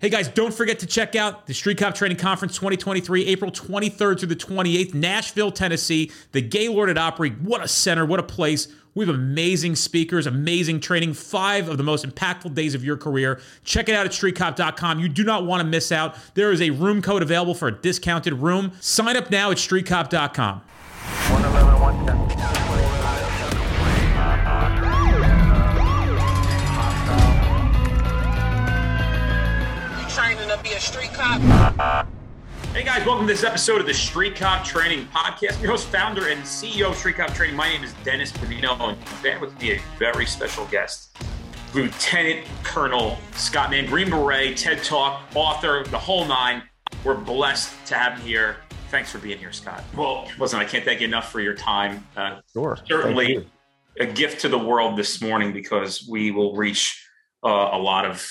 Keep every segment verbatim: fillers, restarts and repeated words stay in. Hey guys, don't forget to check out the Street Cop Training Conference twenty twenty-three, April twenty-third through the twenty-eighth, Nashville, Tennessee, the Gaylord at Opry. What a center, what a place. We have amazing speakers, amazing training, five of the most impactful days of your career. Check it out at street cop dot com. You do not want to miss out. There is a room code available for a discounted room. Sign up now at street cop dot com. You training to be a street cop? Hey guys, welcome to this episode of the Street Cop Training Podcast. I'm your host, founder, and C E O of Street Cop Training. My name is Dennis Pivino, and today with me a very special guest, Lieutenant Colonel Scott Mann, Green Beret, TED Talk, author, the whole nine. We're blessed to have him here. Thanks for being here, Scott. Well, listen, I can't thank you enough for your time. Uh, sure. Certainly a gift to the world this morning because we will reach uh, a lot of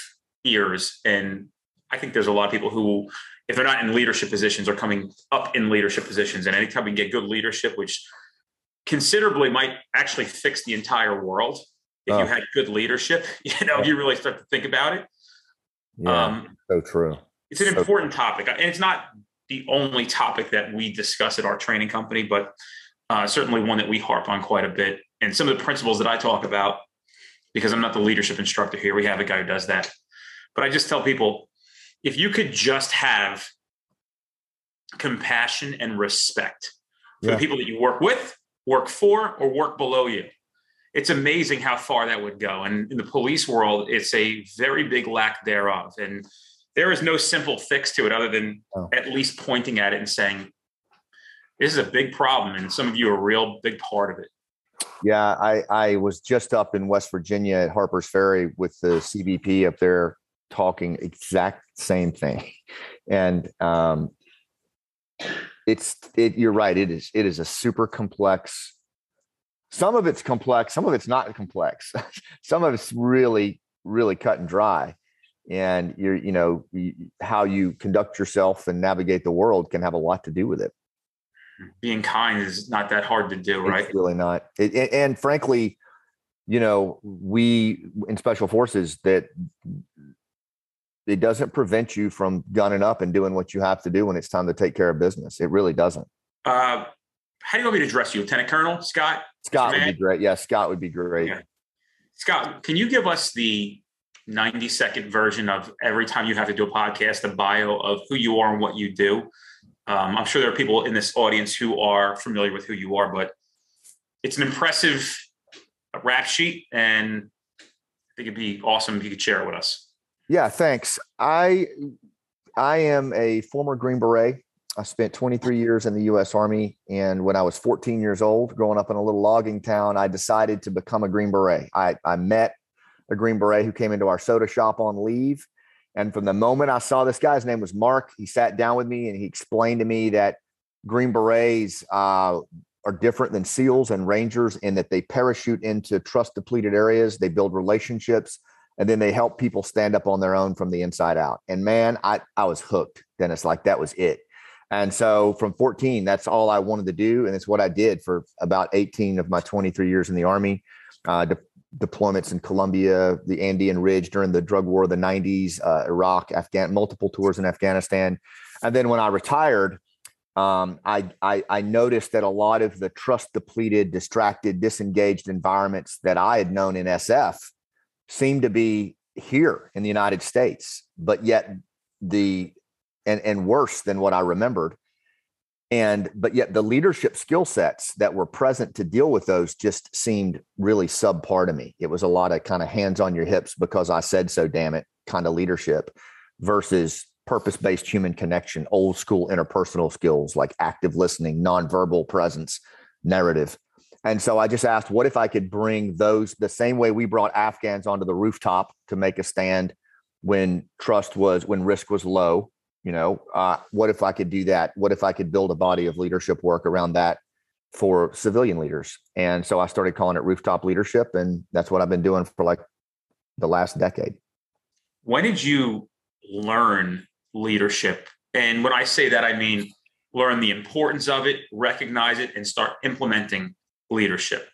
ears. And I think there's a lot of people who will, if they're not in leadership positions, are coming up in leadership positions. And anytime we get good leadership, which considerably might actually fix the entire world, if oh. you had good leadership, you know, you really start to think about it. Yeah, um, so true. It's an so important true. topic. And it's not the only topic that we discuss at our training company, but uh, certainly one that we harp on quite a bit. And some of the principles that I talk about, because I'm not the leadership instructor here, we have a guy who does that. But I just tell people, if you could just have compassion and respect for yeah. the people that you work with, work for, or work below you, it's amazing how far that would go. And in the police world, it's a very big lack thereof. And there is no simple fix to it other than oh. at least pointing at it and saying, this is a big problem. And some of you are a real big part of it. Yeah, I, I was just up in West Virginia at Harper's Ferry with the C B P up there, talking exact same thing. And um, it's, it, you're right. It is, it is a super complex, some of it's complex, some of it's not complex. Some of it's really, really cut and dry. And you're, you know, you, how you conduct yourself and navigate the world can have a lot to do with it. Being kind is not that hard to do, right? It's really not. It, and, and frankly, you know, we in Special Forces that, it doesn't prevent you from gunning up and doing what you have to do when it's time to take care of business. It really doesn't. Uh, how do you want me to address you? Lieutenant Colonel Scott? Scott would be great. Yeah, Scott would be great. Yeah. Scott, can you give us the ninety second version of every time you have to do a podcast, the bio of who you are and what you do? Um, I'm sure there are people in this audience who are familiar with who you are, but it's an impressive rap sheet. And I think it'd be awesome if you could share it with us. Yeah, thanks. I I am a former Green Beret. I spent twenty-three years in the U S Army. And when I was fourteen years old, growing up in a little logging town, I decided to become a Green Beret. I, I met a Green Beret who came into our soda shop on leave. And from the moment I saw this guy, his name was Mark, he sat down with me and he explained to me that Green Berets uh, are different than SEALs and Rangers in that they parachute into trust-depleted areas. They build relationships. And then they help people stand up on their own from the inside out. And man, I, I was hooked, Dennis, like that was it. And so from fourteen, that's all I wanted to do. And it's what I did for about eighteen of my twenty-three years in the Army, uh, de- deployments in Colombia, the Andean Ridge during the drug war of the nineties, uh, Iraq, Afghan, multiple tours in Afghanistan. And then when I retired, um, I, I, I noticed that a lot of the trust depleted, distracted, disengaged environments that I had known in S F seem to be here in the United States, but yet the, and, and worse than what I remembered. And, but yet the leadership skill sets that were present to deal with those just seemed really subpar to me. It was a lot of kind of hands on your hips because I said so, damn it, kind of leadership versus purpose-based human connection, old school interpersonal skills like active listening, nonverbal presence, narrative. And so I just asked, what if I could bring those the same way we brought Afghans onto the rooftop to make a stand when trust was, when risk was low, you know, uh, what if I could do that? What if I could build a body of leadership work around that for civilian leaders? And so I started calling it rooftop leadership. And that's what I've been doing for like the last decade. When did you learn leadership? And when I say that, I mean, learn the importance of it, recognize it, and start implementing leadership?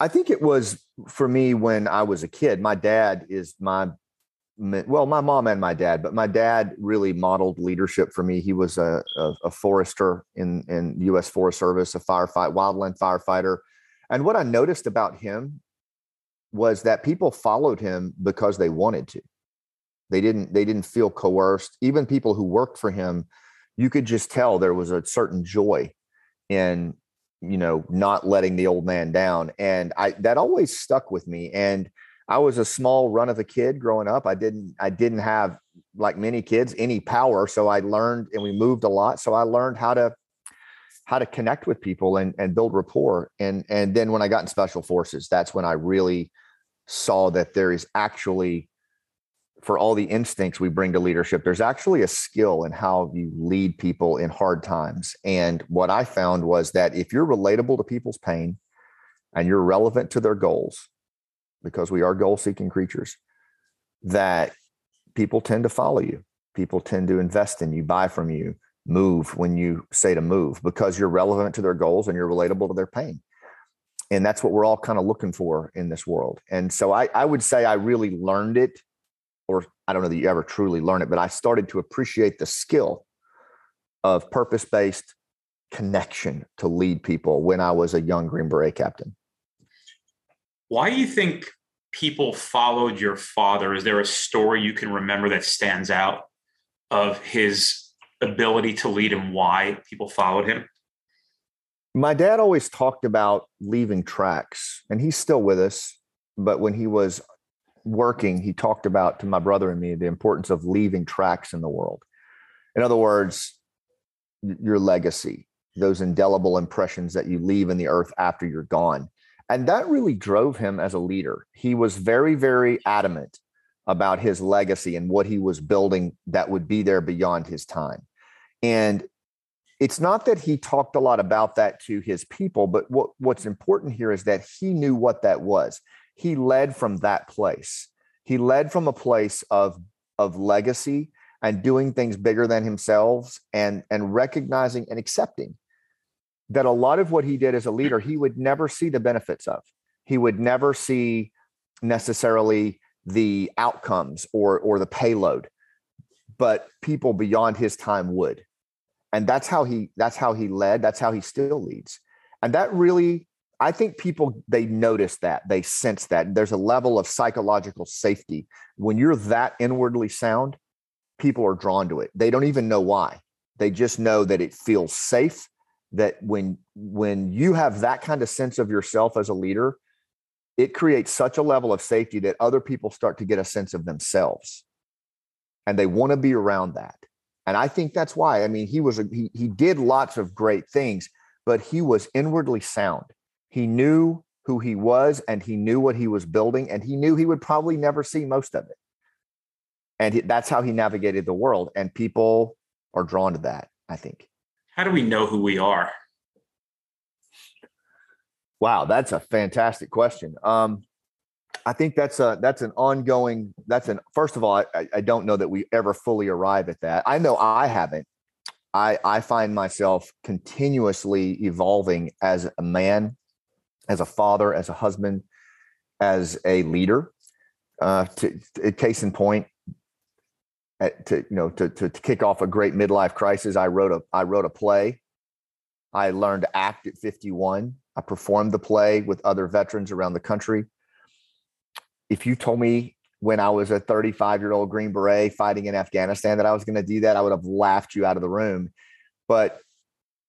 I think it was for me when I was a kid. My dad is my well, my mom and my dad, but my dad really modeled leadership for me. He was a, a, a forester in, in U S Forest Service, a firefight, wildland firefighter. And what I noticed about him was that people followed him because they wanted to. They didn't, they didn't feel coerced. Even people who worked for him, you could just tell there was a certain joy in, you know, not letting the old man down. And I, that always stuck with me. And I was a small run of a kid growing up. I didn't, I didn't have, like many kids, any power. So I learned, and we moved a lot. So I learned how to, how to connect with people and, and build rapport. And, and then when I got in Special Forces, that's when I really saw that there is actually, for all the instincts we bring to leadership, there's actually a skill in how you lead people in hard times. And what I found was that if you're relatable to people's pain and you're relevant to their goals, because we are goal-seeking creatures, that people tend to follow you. People tend to invest in you, buy from you, move when you say to move, because you're relevant to their goals and you're relatable to their pain. And that's what we're all kind of looking for in this world. And so I, I would say I really learned it, or I don't know that you ever truly learn it, but I started to appreciate the skill of purpose-based connection to lead people when I was a young Green Beret captain. Why do you think people followed your father? Is there a story you can remember that stands out of his ability to lead and why people followed him? My dad always talked about leaving tracks, and he's still with us. But when he was working, he talked about, to my brother and me, the importance of leaving tracks in the world. In other words, your legacy, those indelible impressions that you leave in the earth after you're gone. And that really drove him as a leader. He was very, very adamant about his legacy and what he was building that would be there beyond his time. And it's not that he talked a lot about that to his people, but what, what's important here is that he knew what that was. He led from that place. He led from a place of, of legacy and doing things bigger than himself, and, and recognizing and accepting that a lot of what he did as a leader, he would never see the benefits of. He would never see necessarily the outcomes or, or the payload, but people beyond his time would. And that's how he, that's how he led. That's how he still leads. And that really, I think people, they notice that, they sense that there's a level of psychological safety. When you're that inwardly sound, people are drawn to it. They don't even know why. They just know that it feels safe, that when, when you have that kind of sense of yourself as a leader, it creates such a level of safety that other people start to get a sense of themselves and they want to be around that. And I think that's why, I mean, he was, a, he, he did lots of great things, but he was inwardly sound. He knew who he was, and he knew what he was building, and he knew he would probably never see most of it. And that's how he navigated the world. And people are drawn to that, I think. How do we know who we are? Wow, that's a fantastic question. Um, I think that's a that's an ongoing. That's an first of all, I, I don't know that we ever fully arrive at that. I know I haven't. I I find myself continuously evolving as a man, as a father, as a husband, as a leader. Uh, to, to case in point, at, to you know, to, to to kick off a great midlife crisis, I wrote a I wrote a play. I learned to act at fifty-one. I performed the play with other veterans around the country. If you told me when I was a thirty-five-year-old Green Beret fighting in Afghanistan that I was going to do that, I would have laughed you out of the room. But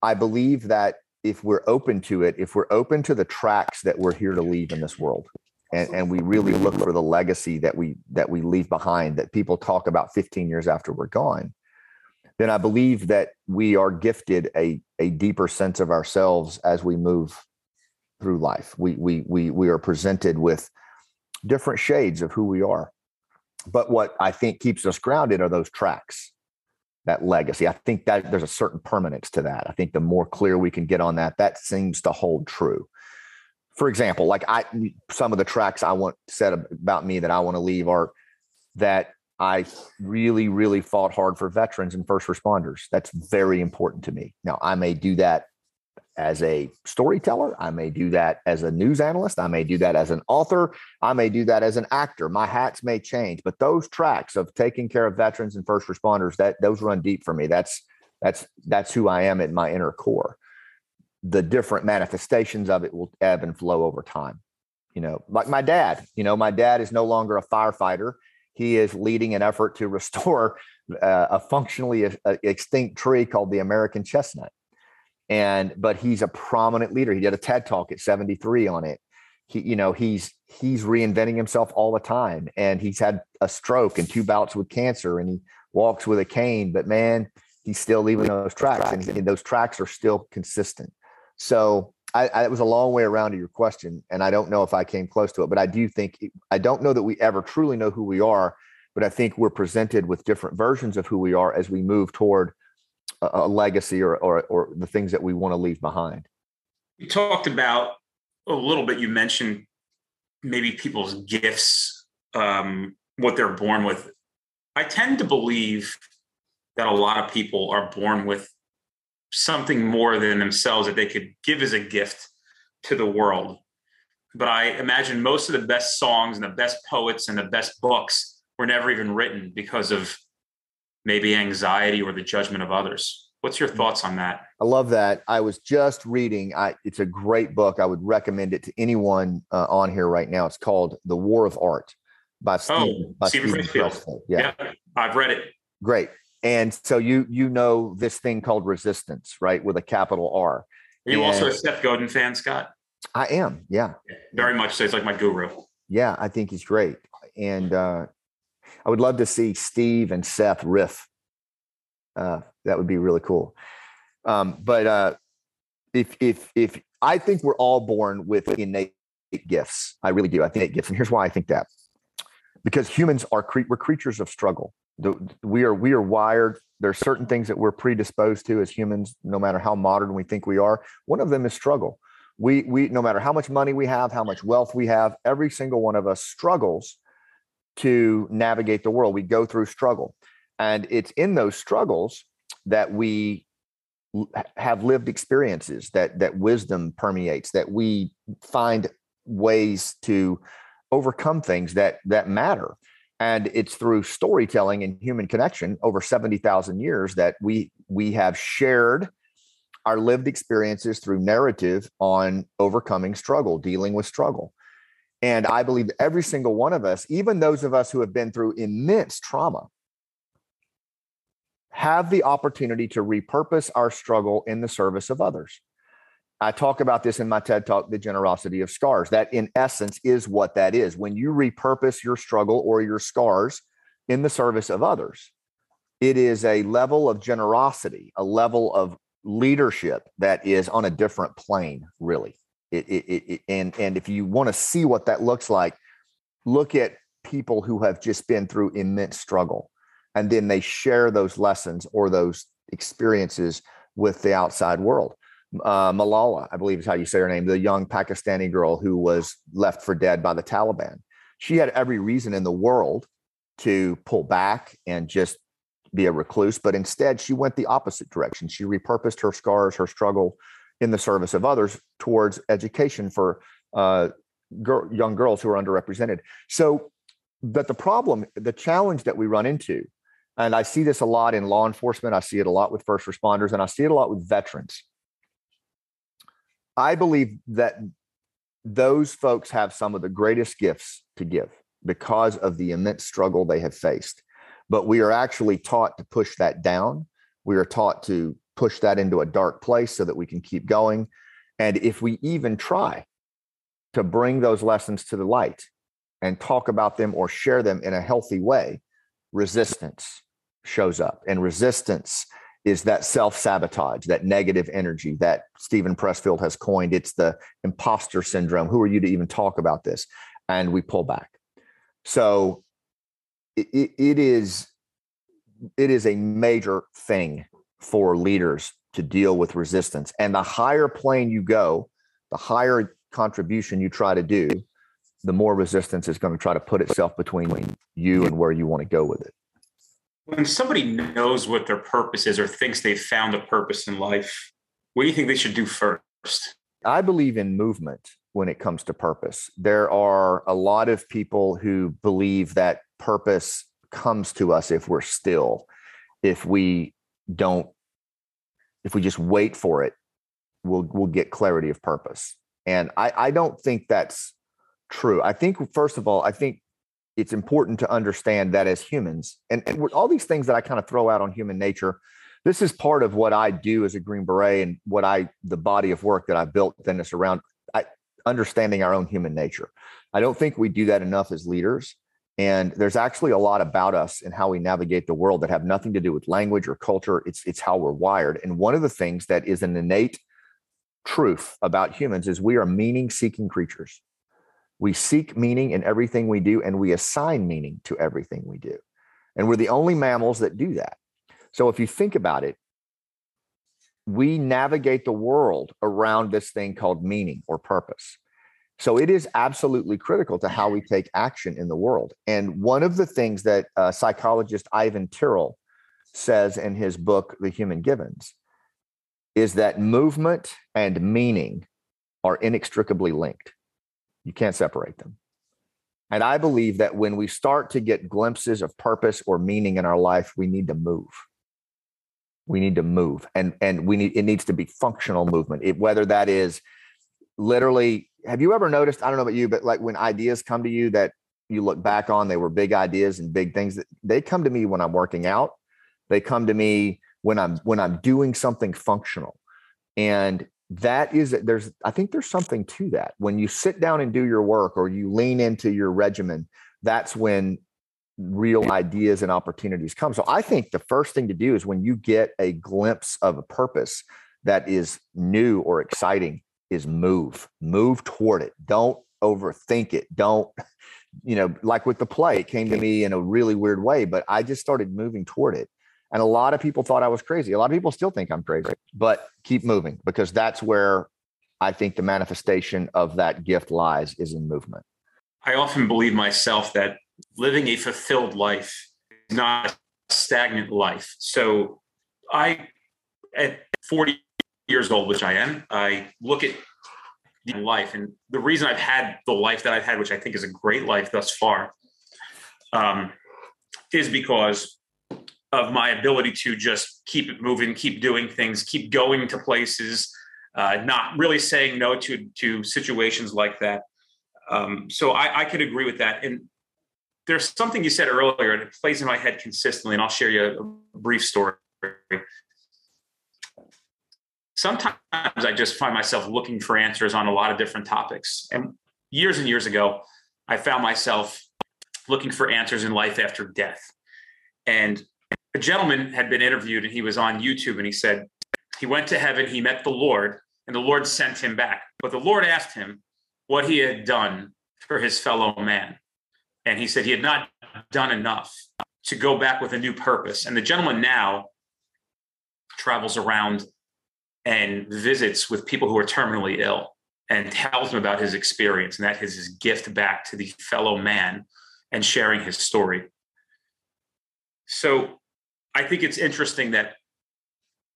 I believe that if we're open to it, if we're open to the tracks that we're here to leave in this world, and, and we really look for the legacy that we, that we leave behind, that people talk about fifteen years after we're gone, then I believe that we are gifted a, a deeper sense of ourselves as we move through life. We, we, we, we are presented with different shades of who we are, but what I think keeps us grounded are those tracks, that legacy. I think that there's a certain permanence to that. I think the more clear we can get on that, that seems to hold true. For example, like I, some of the tracks I want said about me that I want to leave are that I really, really fought hard for veterans and first responders. That's very important to me. Now I may do that as a storyteller. I may do that as a news analyst. I may do that as an author. I may do that as an actor. My hats may change, but those tracks of taking care of veterans and first responders, that those run deep for me. That's, that's, that's who I am at my inner core. The different manifestations of it will ebb and flow over time. You know, like my dad, you know, my dad is no longer a firefighter. He is leading an effort to restore uh, a functionally a, a extinct tree called the American chestnut. And, but he's a prominent leader. He did a TED Talk at seventy-three on it. He, you know, he's, he's reinventing himself all the time, and he's had a stroke and two bouts with cancer, and he walks with a cane, but man, he's still leaving those tracks, and, and those tracks are still consistent. So I, I, it was a long way around to your question, and I don't know if I came close to it, but I do think, I don't know that we ever truly know who we are, but I think we're presented with different versions of who we are as we move toward a, a legacy or, or, or the things that we want to leave behind. You talked about a little bit, you mentioned maybe people's gifts, um, what they're born with. I tend to believe that a lot of people are born with something more than themselves that they could give as a gift to the world. But I imagine most of the best songs and the best poets and the best books were never even written because of maybe anxiety or the judgment of others. What's your thoughts on that? I love that. I was just reading, I, it's a great book. I would recommend it to anyone uh, on here right now. It's called The War of Art by Stephen, oh, by Stephen Pressfield. Yeah. yeah, I've read it. Great. And so you you know this thing called resistance, right? With a capital R. Are you and also a Seth Godin fan, Scott? I am, yeah. Very much so. He's like my guru. Yeah, I think he's great. And uh, I would love to see Steve and Seth riff. Uh, that would be really cool. Um, but uh, if if if I think we're all born with innate gifts. I really do. I think innate gifts. And here's why I think that. Because humans are cre- we're creatures of struggle. We are we are wired. There are certain things that we're predisposed to as humans, no matter how modern we think we are. One of them is struggle. We we no matter how much money we have, how much wealth we have, every single one of us struggles to navigate the world. We go through struggle, and it's in those struggles that we have lived experiences, that that wisdom permeates, that we find ways to overcome things that that matter. And it's through storytelling and human connection over seventy thousand years that we we have shared our lived experiences through narrative on overcoming struggle, dealing with struggle. And I believe that every single one of us, even those of us who have been through immense trauma, have the opportunity to repurpose our struggle in the service of others. I talk about this in my TED Talk, The Generosity of Scars. That, in essence, is what that is. When you repurpose your struggle or your scars in the service of others, it is a level of generosity, a level of leadership that is on a different plane, really. It, it, it, it, and, and if you want to see what that looks like, look at people who have just been through immense struggle, and then they share those lessons or those experiences with the outside world. Uh, Malala, I believe is how you say her name, the young Pakistani girl who was left for dead by the Taliban. She had every reason in the world to pull back and just be a recluse, but instead she went the opposite direction. She repurposed her scars, her struggle in the service of others towards education for uh, girl, young girls who are underrepresented. So, but the problem, the challenge that we run into, and I see this a lot in law enforcement, I see it a lot with first responders, and I see it a lot with veterans. I believe that those folks have some of the greatest gifts to give because of the immense struggle they have faced. But we are actually taught to push that down. We are taught to push that into a dark place so that we can keep going. And if we even try to bring those lessons to the light and talk about them or share them in a healthy way, resistance shows up. And resistance is that self-sabotage, that negative energy that Stephen Pressfield has coined. It's the imposter syndrome. Who are you to even talk about this? And we pull back. So it, it is it is a major thing for leaders to deal with resistance. And the higher plane you go, the higher contribution you try to do, the more resistance is going to try to put itself between you and where you want to go with it. When somebody knows what their purpose is or thinks they've found a purpose in life, What do you think they should do first? I believe in movement when it comes to purpose. There are a lot of people who believe that purpose comes to us if we're still, if we don't, if we just wait for it, we'll we'll get clarity of purpose. And I, I don't think that's true. I think, first of all, I think it's important to understand that as humans, and, and all these things that I kind of throw out on human nature, this is part of what I do as a Green Beret and what I, the body of work that I built, Dennis, around I, understanding our own human nature. I don't think we do that enough as leaders. And there's actually a lot about us and how we navigate the world that have nothing to do with language or culture. It's, it's how we're wired. And one of the things that is an innate truth about humans is we are meaning-seeking creatures. We seek meaning in everything we do, and we assign meaning to everything we do. And we're the only mammals that do that. So if you think about it, we navigate the world around this thing called meaning or purpose. So it is absolutely critical to how we take action in the world. And one of the things that uh, psychologist Ivan Tyrrell says in his book, The Human Givens, is that movement and meaning are inextricably linked. You can't separate them. And I believe that when we start to get glimpses of purpose or meaning in our life, we need to move. We need to move. And, and we need, it needs to be functional movement. It, whether that is literally, have you ever noticed, I don't know about you, but like when ideas come to you that you look back on, they were big ideas and big things, that they come to me when I'm working out. They come to me when I'm, when I'm doing something functional. And that is, there's, I think there's something to that. When you sit down and do your work or you lean into your regimen, that's when real ideas and opportunities come. So I think the first thing to do is when you get a glimpse of a purpose that is new or exciting is move, move toward it. Don't overthink it. Don't, you know, like with the play, it came to me in a really weird way, but I just started moving toward it. And a lot of people thought I was crazy. A lot of people still think I'm crazy, but keep moving, because that's where I think the manifestation of that gift lies, is in movement. I often believe myself that living a fulfilled life is not a stagnant life. So I, at forty years old, which I am, I look at the life, and the reason I've had the life that I've had, which I think is a great life thus far, um, is because of my ability to just keep it moving, keep doing things, keep going to places, uh, not really saying no to, to situations like that. Um, so I, I could agree with that. And there's something you said earlier, and it plays in my head consistently, and I'll share you a brief story. Sometimes I just find myself looking for answers on a lot of different topics. And years and years ago, I found myself looking for answers in life after death. And a gentleman had been interviewed, and he was on YouTube, and he said he went to heaven, he met the Lord, and the Lord sent him back. But the Lord asked him what he had done for his fellow man. And he said he had not done enough to go back with a new purpose. And the gentleman now travels around and visits with people who are terminally ill and tells them about his experience, and that is his gift back to the fellow man and sharing his story. So I think it's interesting that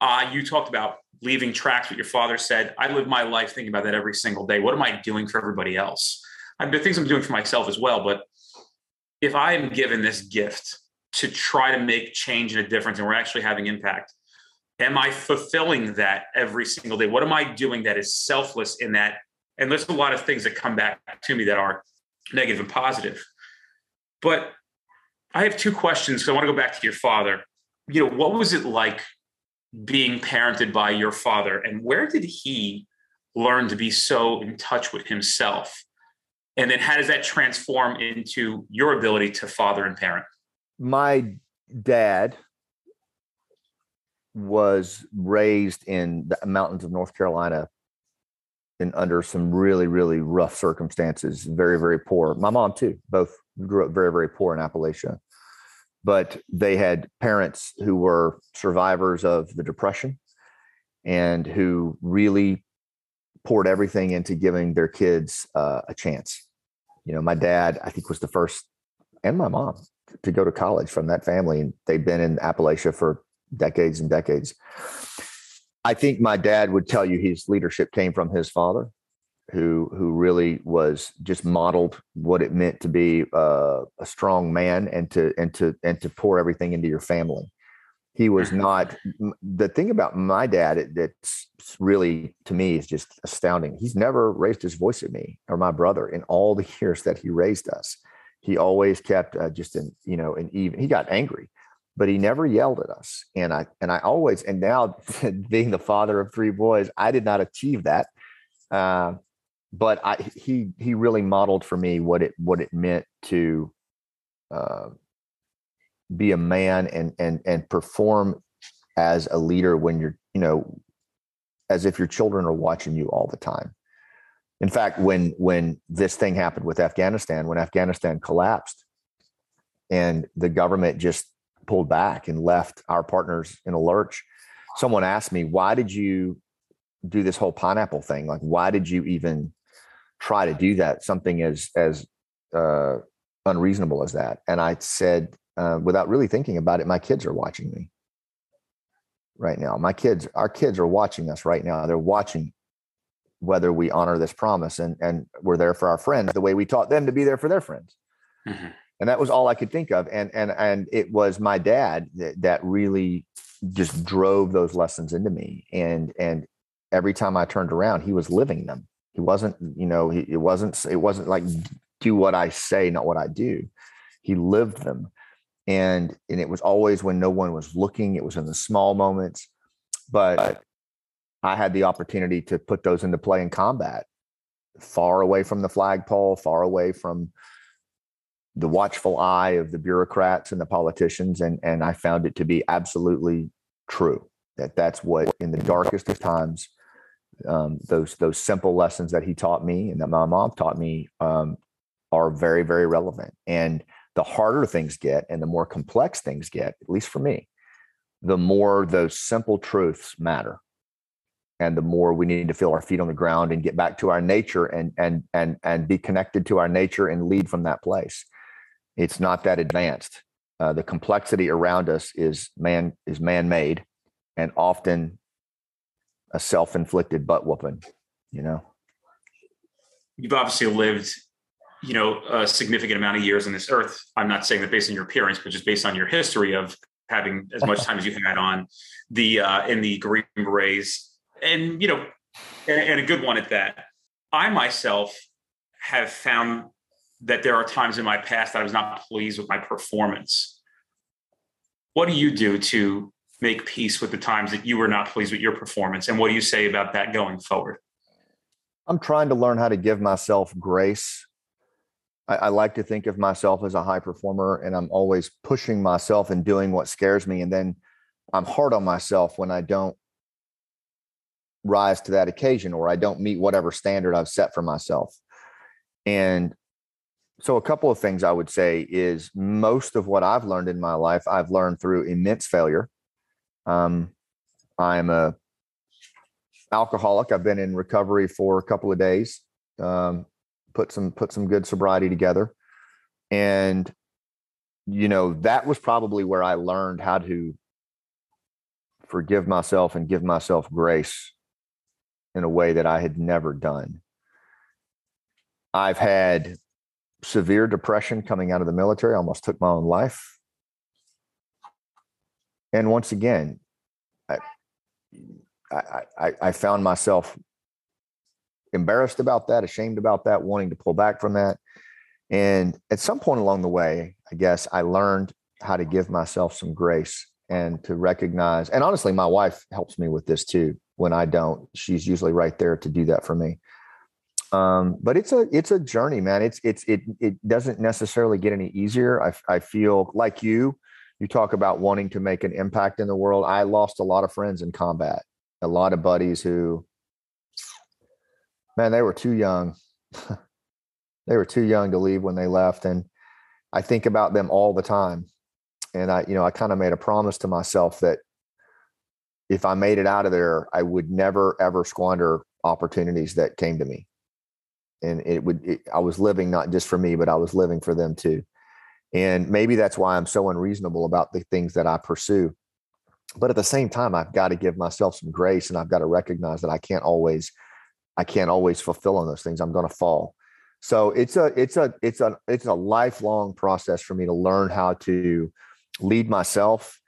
uh, you talked about leaving tracks, what your father said. I live my life thinking about that every single day. What am I doing for everybody else? I mean, the things I'm doing for myself as well. But if I am given this gift to try to make change and a difference, and we're actually having impact, am I fulfilling that every single day? What am I doing that is selfless in that? And there's a lot of things that come back to me that are negative and positive. But I have two questions, because I want to go back to your father. You know, what was it like being parented by your father, and where did he learn to be so in touch with himself? And then how does that transform into your ability to father and parent? My dad was raised in the mountains of North Carolina and under some really, really rough circumstances, very, very poor. My mom too, both grew up very, very poor in Appalachia. But they had parents who were survivors of the Depression and who really poured everything into giving their kids uh, a chance. You know, my dad, I think, was the first, and my mom, to go to college from that family. And they've been in Appalachia for decades and decades. I think my dad would tell you his leadership came from his father, who who really was just modeled what it meant to be uh, a strong man and to and to and to pour everything into your family. He was not. The thing about my dad that's really, to me, is just astounding. He's never raised his voice at me or my brother in all the years that he raised us. He always kept uh, just an, you know, an even. He got angry, but he never yelled at us. And I and I always and now being the father of three boys, I did not achieve that. Uh, but I he he really modeled for me what it what it meant to. Uh, be a man and, and, and perform as a leader when you're, you know, as if your children are watching you all the time. In fact, when, when this thing happened with Afghanistan, when Afghanistan collapsed and the government just pulled back and left our partners in a lurch, someone asked me, why did you do this whole pineapple thing? Like, why did you even try to do that? Something as, as, uh, unreasonable as that. And I said, Uh, without really thinking about it, my kids are watching me right now. My kids, our kids are watching us right now. They're watching whether we honor this promise and, and we're there for our friends the way we taught them to be there for their friends. Mm-hmm. And that was all I could think of. And, and, and it was my dad that, that really just drove those lessons into me. And, and every time I turned around, he was living them. He wasn't, you know, he, it wasn't, it wasn't like do what I say, not what I do. He lived them. And and it was always when no one was looking. It was in the small moments, but I had the opportunity to put those into play in combat, far away from the flagpole, far away from the watchful eye of the bureaucrats and the politicians. And and I found it to be absolutely true that that's what, in the darkest of times, um, those those simple lessons that he taught me and that my mom taught me um, are very, very relevant. And the harder things get and the more complex things get, at least for me, the more those simple truths matter. And the more we need to feel our feet on the ground and get back to our nature and and and and be connected to our nature and lead from that place. It's not that advanced. Uh, the complexity around us is man is man-made and often a self-inflicted butt whooping, you know. You've obviously lived, you know, a significant amount of years on this earth. I'm not saying that based on your appearance, but just based on your history of having as much time as you had on the, uh, in the Green Berets, and, you know, and, and a good one at that. I myself have found that there are times in my past that I was not pleased with my performance. What do you do to make peace with the times that you were not pleased with your performance? And what do you say about that going forward? I'm trying to learn how to give myself grace. I like to think of myself as a high performer, and I'm always pushing myself and doing what scares me. And then I'm hard on myself when I don't rise to that occasion or I don't meet whatever standard I've set for myself. And so a couple of things I would say is most of what I've learned in my life, I've learned through immense failure. Um, I'm a alcoholic. I've been in recovery for a couple of days. Um, put some, put some good sobriety together. And, you know, that was probably where I learned how to forgive myself and give myself grace in a way that I had never done. I've had severe depression coming out of the military, almost took my own life. And once again, I, I, I, I found myself embarrassed about that, ashamed about that, wanting to pull back from that. And at some point along the way, I guess I learned how to give myself some grace and to recognize. And honestly, my wife helps me with this too. When I don't, she's usually right there to do that for me. Um, but it's a, it's a journey, man. It's, it's, it, it doesn't necessarily get any easier. I, I feel like you, you talk about wanting to make an impact in the world. I lost a lot of friends in combat, a lot of buddies who, man, they were too young. They were too young to leave when they left. And I think about them all the time. And I, you know, I kind of made a promise to myself that if I made it out of there, I would never, ever squander opportunities that came to me. And it would, it, I was living not just for me, but I was living for them too. And maybe that's why I'm so unreasonable about the things that I pursue. But at the same time, I've got to give myself some grace, and I've got to recognize that I can't always, I can't always fulfill on those things. I'm going to fall. So it's a, it's a, it's a, it's a lifelong process for me to learn how to lead myself,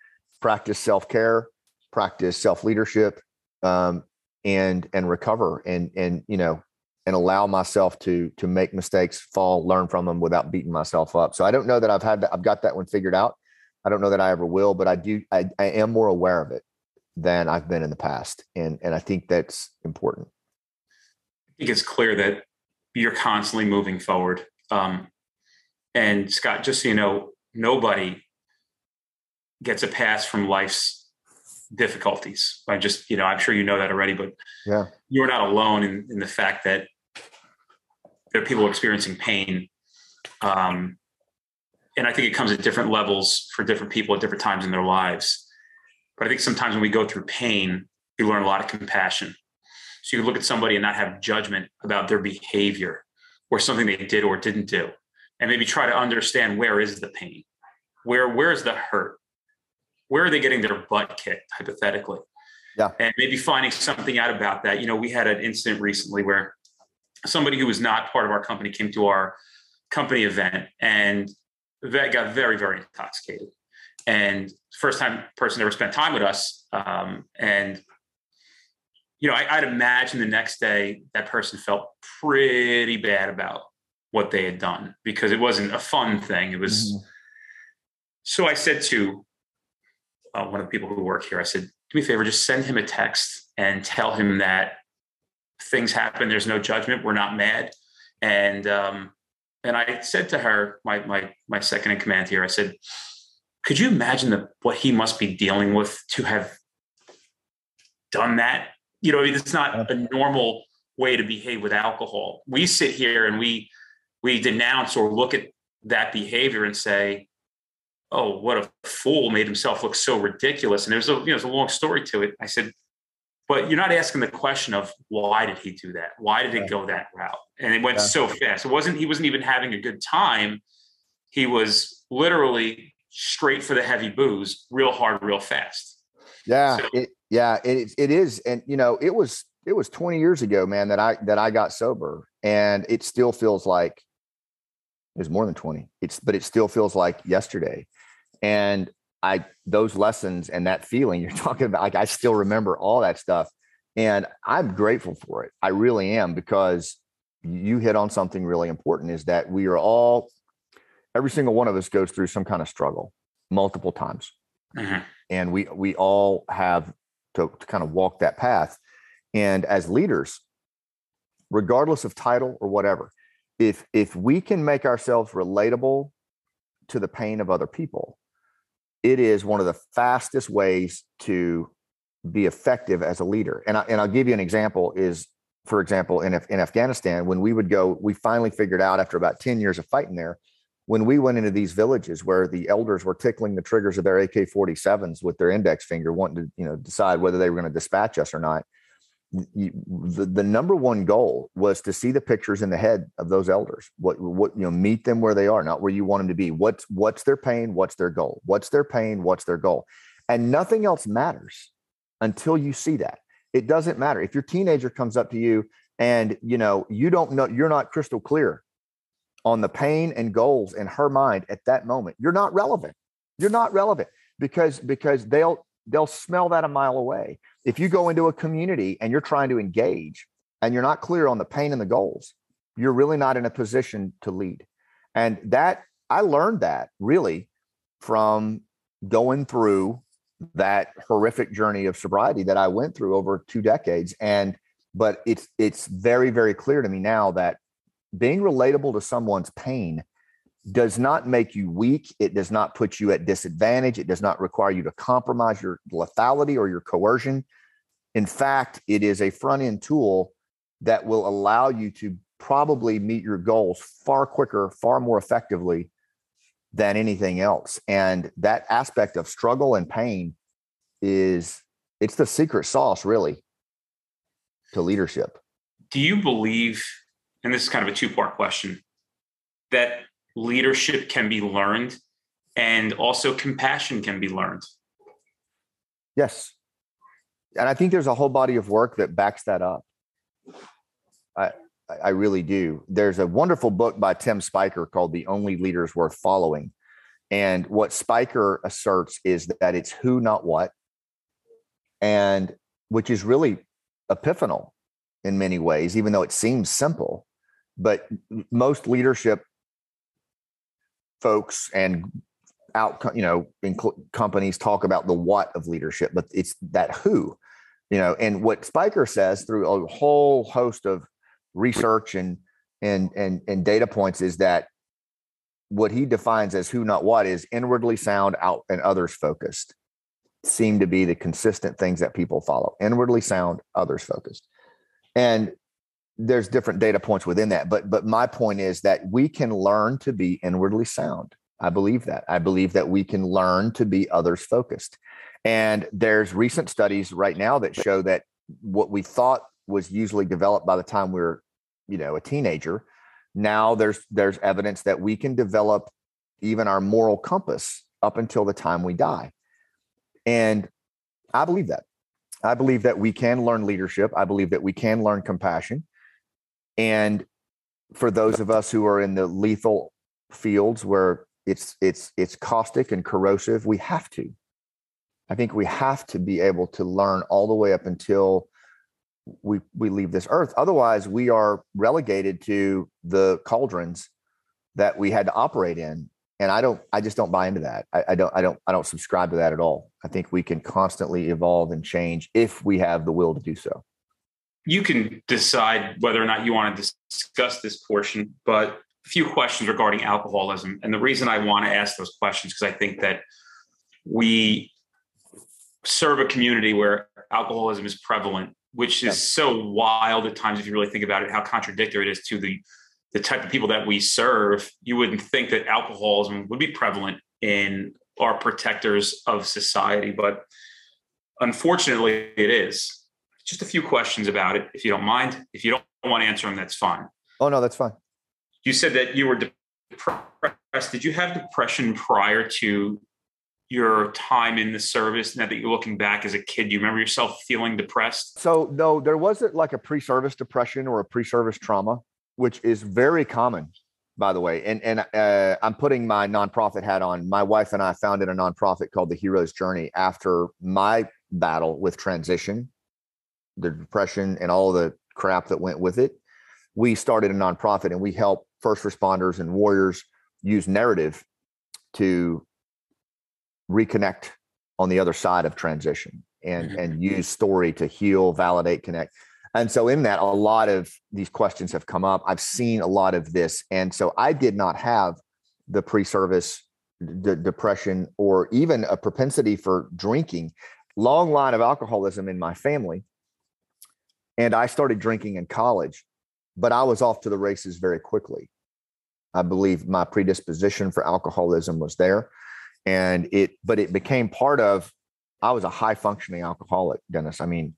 practice self-care, practice self-leadership, um, and, and recover and, and, you know, and allow myself to, to make mistakes, fall, learn from them without beating myself up. So I don't know that I've had that, I've got that one figured out. I don't know that I ever will, but I do, I, I am more aware of it than I've been in the past. And, and I think that's important. I think it's clear that you're constantly moving forward. Um, and Scott, just so you know, nobody gets a pass from life's difficulties. I just, you know, I'm sure you know that already, but yeah, you're not alone in, in the fact that there are people experiencing pain. Um, And I think it comes at different levels for different people at different times in their lives. But I think sometimes when we go through pain, we learn a lot of compassion. So you can look at somebody and not have judgment about their behavior or something they did or didn't do. And maybe try to understand, where is the pain? Where, where is the hurt? Where are they getting their butt kicked, hypothetically? Yeah. And maybe finding something out about that. You know, we had an incident recently where somebody who was not part of our company came to our company event and that got very, very intoxicated, and first time person ever spent time with us. Um, and, you know, I, I'd imagine the next day that person felt pretty bad about what they had done because it wasn't a fun thing. It was. Mm. So I said to uh, one of the people who work here, I said, do me a favor, just send him a text and tell him that things happen. There's no judgment. We're not mad. And, um, And I said to her, my my my second in command here, I said, could you imagine the, what he must be dealing with to have done that? You know, it's not a normal way to behave with alcohol. We sit here and we we denounce or look at that behavior and say, oh, what a fool, made himself look so ridiculous. And there's a, you know, there's a long story to it. I said, but you're not asking the question of why did he do that? Why did it go that route? And it went yeah. so fast. It wasn't, he wasn't even having a good time. He was literally straight for the heavy booze, real hard, real fast. Yeah. So, it, yeah, it, it is. And you know, it was, it was twenty years ago, man, that I, that I got sober, and it still feels like it was more than twenty. It's, but it still feels like yesterday. And I, those lessons and that feeling you're talking about, like I still remember all that stuff, and I'm grateful for it. I really am, because you hit on something really important, is that we are all, every single one of us goes through some kind of struggle multiple times. Mm-hmm. And we, we all have to, to kind of walk that path. And as leaders, regardless of title or whatever, if, if we can make ourselves relatable to the pain of other people, it is one of the fastest ways to be effective as a leader. And, I, and I'll give you an example is, for example, in, in Afghanistan, when we would go, we finally figured out after about ten years of fighting there, when we went into these villages where the elders were tickling the triggers of their A K forty-sevens with their index finger, wanting to, you know, decide whether they were going to dispatch us or not. You, the, the number one goal was to see the pictures in the head of those elders. What, what, you know, meet them where they are, not where you want them to be. What's, what's their pain? What's their goal? What's their pain? What's their goal? And nothing else matters until you see that. It doesn't matter. If your teenager comes up to you and, you know, you don't know, you're not crystal clear on the pain and goals in her mind at that moment, you're not relevant. You're not relevant because, because they'll, they'll smell that a mile away. If you go into a community and you're trying to engage and you're not clear on the pain and the goals, you're really not in a position to lead. And that, I learned that really from going through that horrific journey of sobriety that I went through over two decades. And, but it's, it's very, very clear to me now that being relatable to someone's pain does not make you weak. It does not put you at disadvantage. It does not require you to compromise your lethality or your coercion. In fact, it is a front-end tool that will allow you to probably meet your goals far quicker, far more effectively than anything else. And that aspect of struggle and pain is, it's the secret sauce really to leadership. Do you believe, and this is kind of a two-part question, that leadership can be learned and also compassion can be learned? Yes. And I think there's a whole body of work that backs that up. I I really do. There's a wonderful book by Tim Spiker called The Only Leaders Worth Following. And what Spiker asserts is that it's who, not what, and which is really epiphanal in many ways, even though it seems simple. But most leadership folks and outcome, you know, in cl- companies talk about the what of leadership, but it's that who, you know, and what Spiker says through a whole host of research and, and, and, and data points is that what he defines as who, not what is inwardly sound, out and others focused seem to be the consistent things that people follow. Inwardly sound, others focused. And there's different data points within that. But, but my point is that we can learn to be inwardly sound. I believe that. I believe that we can learn to be others focused. And there's recent studies right now that show that what we thought was usually developed by the time we were, you know, a teenager. Now there's, there's evidence that we can develop even our moral compass up until the time we die. And I believe that. I believe that we can learn leadership. I believe that we can learn compassion. And for those of us who are in the lethal fields where It's it's it's caustic and corrosive. We have to. I think we have to be able to learn all the way up until we we leave this earth. Otherwise, we are relegated to the cauldrons that we had to operate in. And I don't. I just don't buy into that. I, I don't. I don't. I don't subscribe to that at all. I think we can constantly evolve and change if we have the will to do so. You can decide whether or not you want to discuss this portion, but. Few questions regarding alcoholism. And the reason I want to ask those questions, because I think that we serve a community where alcoholism is prevalent, which is so wild at times. If you really think about it, how contradictory it is to the, the type of people that we serve. You wouldn't think that alcoholism would be prevalent in our protectors of society, but unfortunately it is. Just a few questions about it. If you don't mind, if you don't want to answer them, that's fine. Oh no, that's fine. You said that you were depressed. Did you have depression prior to your time in the service? Now that you're looking back as a kid, do you remember yourself feeling depressed? So no, there wasn't like a pre-service depression or a pre-service trauma, which is very common, by the way. And and uh, I'm putting my nonprofit hat on. My wife and I founded a nonprofit called The Hero's Journey after my battle with transition, the depression, and all the crap that went with it. We started a nonprofit and we help first responders and warriors use narrative to reconnect on the other side of transition and, mm-hmm. and use story to heal, validate, connect. And so in that, a lot of these questions have come up. I've seen a lot of this. And so I did not have the pre-service d- depression or even a propensity for drinking. Long line of alcoholism in my family. And I started drinking in college. But I was off to the races very quickly. I believe my predisposition for alcoholism was there. And it, but it became part of, I was a high functioning alcoholic, Dennis. I mean,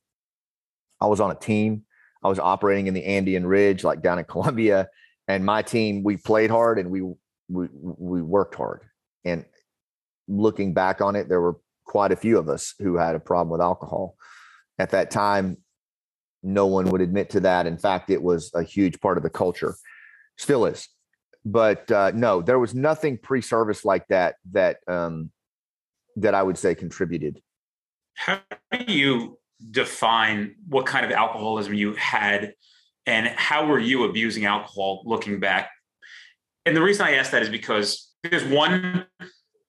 I was on a team. I was operating in the Andean Ridge, like down in Colombia. And my team, we played hard and we, we, we worked hard. And looking back on it, there were quite a few of us who had a problem with alcohol at that time. No one would admit to that. In fact, it was a huge part of the culture, still is. But uh, no, there was nothing pre-service like that that um, that I would say contributed. How do you define what kind of alcoholism you had, and how were you abusing alcohol looking back? And the reason I ask that is because there's one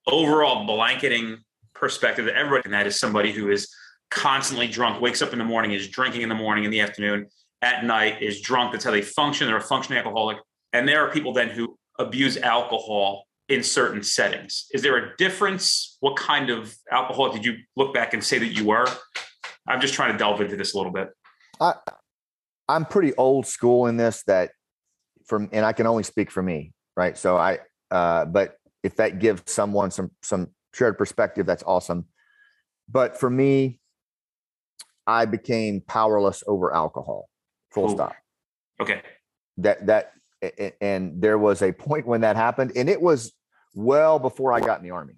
overall blanketing perspective that everybody, and that is somebody who is constantly drunk, wakes up in the morning, is drinking in the morning, in the afternoon, at night, is drunk. That's how they function. They're a functioning alcoholic. And there are people then who abuse alcohol in certain settings. Is there a difference? What kind of alcoholic did you look back and say that you were? I'm just trying to delve into this a little bit. I, I'm pretty old school in this that from, and I can only speak for me, right? So I, uh, but if that gives someone some, some shared perspective, that's awesome. But for me, I became powerless over alcohol, full Ooh. stop. Okay. That, that, and there was a point when that happened, and it was well before I got in the Army.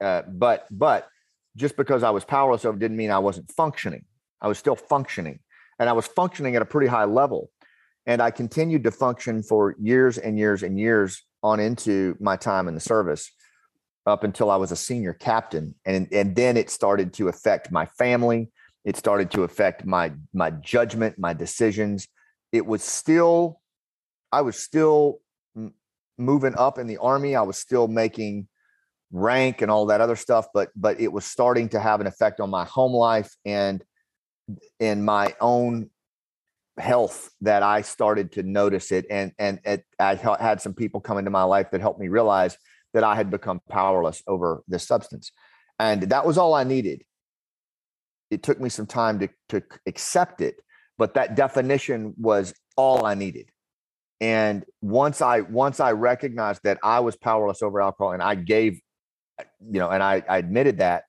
Uh, but, but just because I was powerless over didn't mean I wasn't functioning. I was still functioning, and I was functioning at a pretty high level. And I continued to function for years and years and years on into my time in the service up until I was a senior captain. And, and then it started to affect my family. It started to affect my, my judgment, my decisions. It was still, I was still m- moving up in the Army. I was still making rank and all that other stuff, but, but it was starting to have an effect on my home life and in my own health that I started to notice it. And, and it, I had some people come into my life that helped me realize that I had become powerless over this substance. And that was all I needed. It took me some time to, to accept it, but that definition was all I needed. And once I, once I recognized that I was powerless over alcohol and I gave, you know, and I, I admitted that,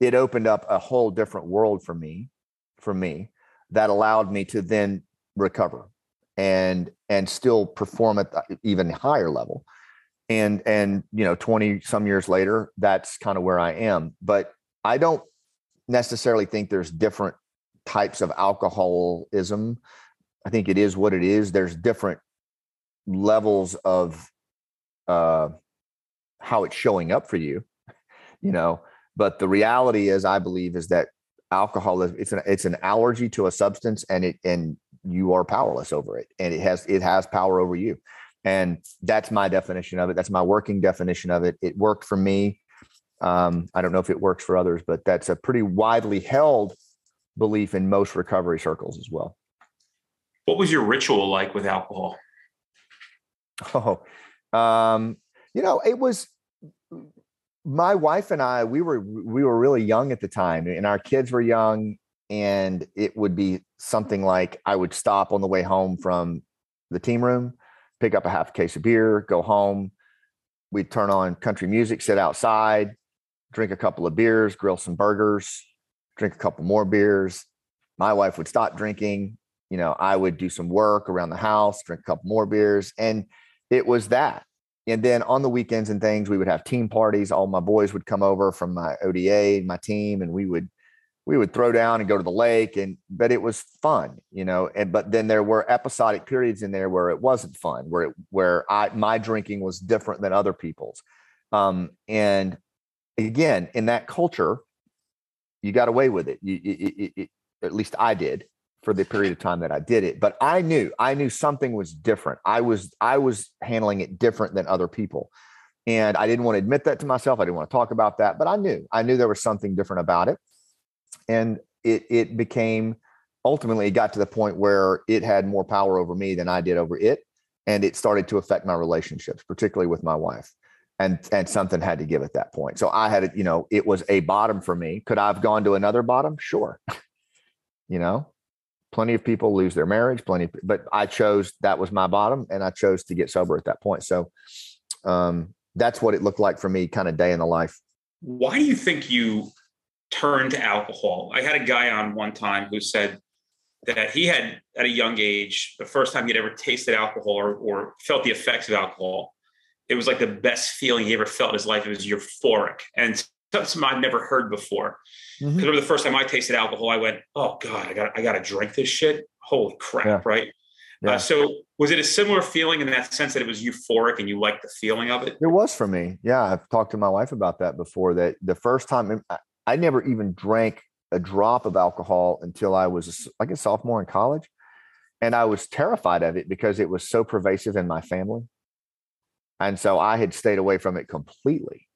it opened up a whole different world for me, for me, that allowed me to then recover and, and still perform at the even higher level. And, and, you know, twenty some years later, that's kind of where I am, but I don't necessarily think there's different types of alcoholism. I think it is what it is. There's different levels of uh, how it's showing up for you, you know, but the reality is, I believe, is that alcohol is, it's an, it's an allergy to a substance, and it, and you are powerless over it, and it has, it has power over you. And that's my definition of it. That's my working definition of it. It worked for me. Um, I don't know if it works for others, but that's a pretty widely held belief in most recovery circles as well. What was your ritual like with alcohol? Oh, um, you know, it was, my wife and I, we were, we were really young at the time, and our kids were young, and it would be something like, I would stop on the way home from the team room, pick up a half case of beer, go home. We'd turn on country music, sit outside, drink a couple of beers, grill some burgers, drink a couple more beers. My wife would stop drinking. You know, I would do some work around the house, drink a couple more beers. And it was that. And then on the weekends and things, we would have team parties. All my boys would come over from my O D A, my team, and we would, we would throw down and go to the lake. And, but it was fun, you know, and, but then there were episodic periods in there where it wasn't fun, where, it, where I, my drinking was different than other people's. Um, and again, in that culture, you got away with it. You, it, it, it. At least I did, for the period of time that I did it. But I knew, I knew something was different. I was, I was handling it different than other people. And I didn't want to admit that to myself. I didn't want to talk about that, but I knew, I knew there was something different about it. And it, it became, ultimately it got to the point where it had more power over me than I did over it. And it started to affect my relationships, particularly with my wife, and, and something had to give at that point. So I had, you know, it was a bottom for me. Could I have gone to another bottom? Sure. You know, plenty of people lose their marriage, plenty, but I chose, that was my bottom, and I chose to get sober at that point. So um, that's what it looked like for me, kind of day in the life. Why do you think you turned to alcohol? I had a guy on one time who said that he had, at a young age, the first time he'd ever tasted alcohol or, or felt the effects of alcohol, it was like the best feeling he ever felt in his life. It was euphoric. And something I've never heard before. Because mm-hmm. remember the first time I tasted alcohol, I went, "Oh God, I got I got to drink this shit! Holy crap!" Yeah. Right? Yeah. Uh, so, was it a similar feeling in that sense that it was euphoric and you liked the feeling of it? It was for me. Yeah, I've talked to my wife about that before. That the first time I, I never even drank a drop of alcohol until I was like a sophomore in college, and I was terrified of it because it was so pervasive in my family, and so I had stayed away from it completely.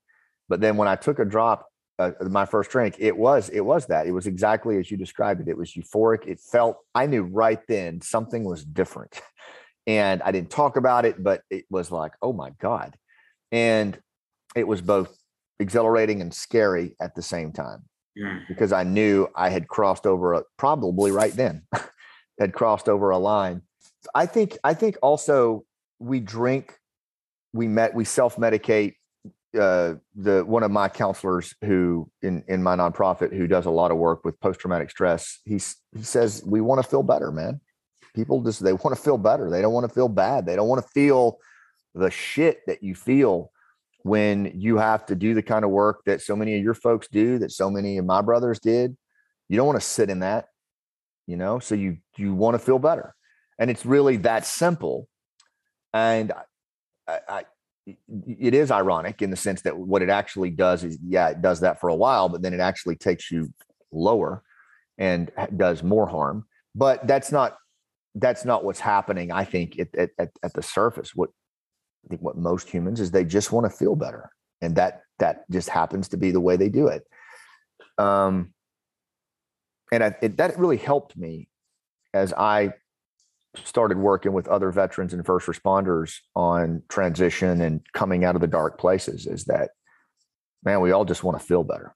But then when I took a drop, uh, my first drink, it was, it was that. It was exactly as you described it. It was euphoric. It felt, I knew right then something was different, and I didn't talk about it, but it was like, oh my God. And it was both exhilarating and scary at the same time, yeah. because I knew I had crossed over a, probably right then had crossed over a line. I think, I think also we drink, we met, we self-medicate. Uh, the one of my counselors who in, in my nonprofit who does a lot of work with post-traumatic stress, he, he says, we want to feel better, man. People just, they want to feel better. They don't want to feel bad. They don't want to feel the shit that you feel when you have to do the kind of work that so many of your folks do, that so many of my brothers did. You don't want to sit in that, you know, so you, you want to feel better. And it's really that simple. And I, I, it is ironic in the sense that what it actually does is, yeah, it does that for a while, but then it actually takes you lower and does more harm. But that's not, that's not what's happening. I think at, at, at the surface, what, I think what most humans is, they just want to feel better. And that, that just happens to be the way they do it. Um, and I, it, that really helped me as I started working with other veterans and first responders on transition and coming out of the dark places, is that, man, we all just want to feel better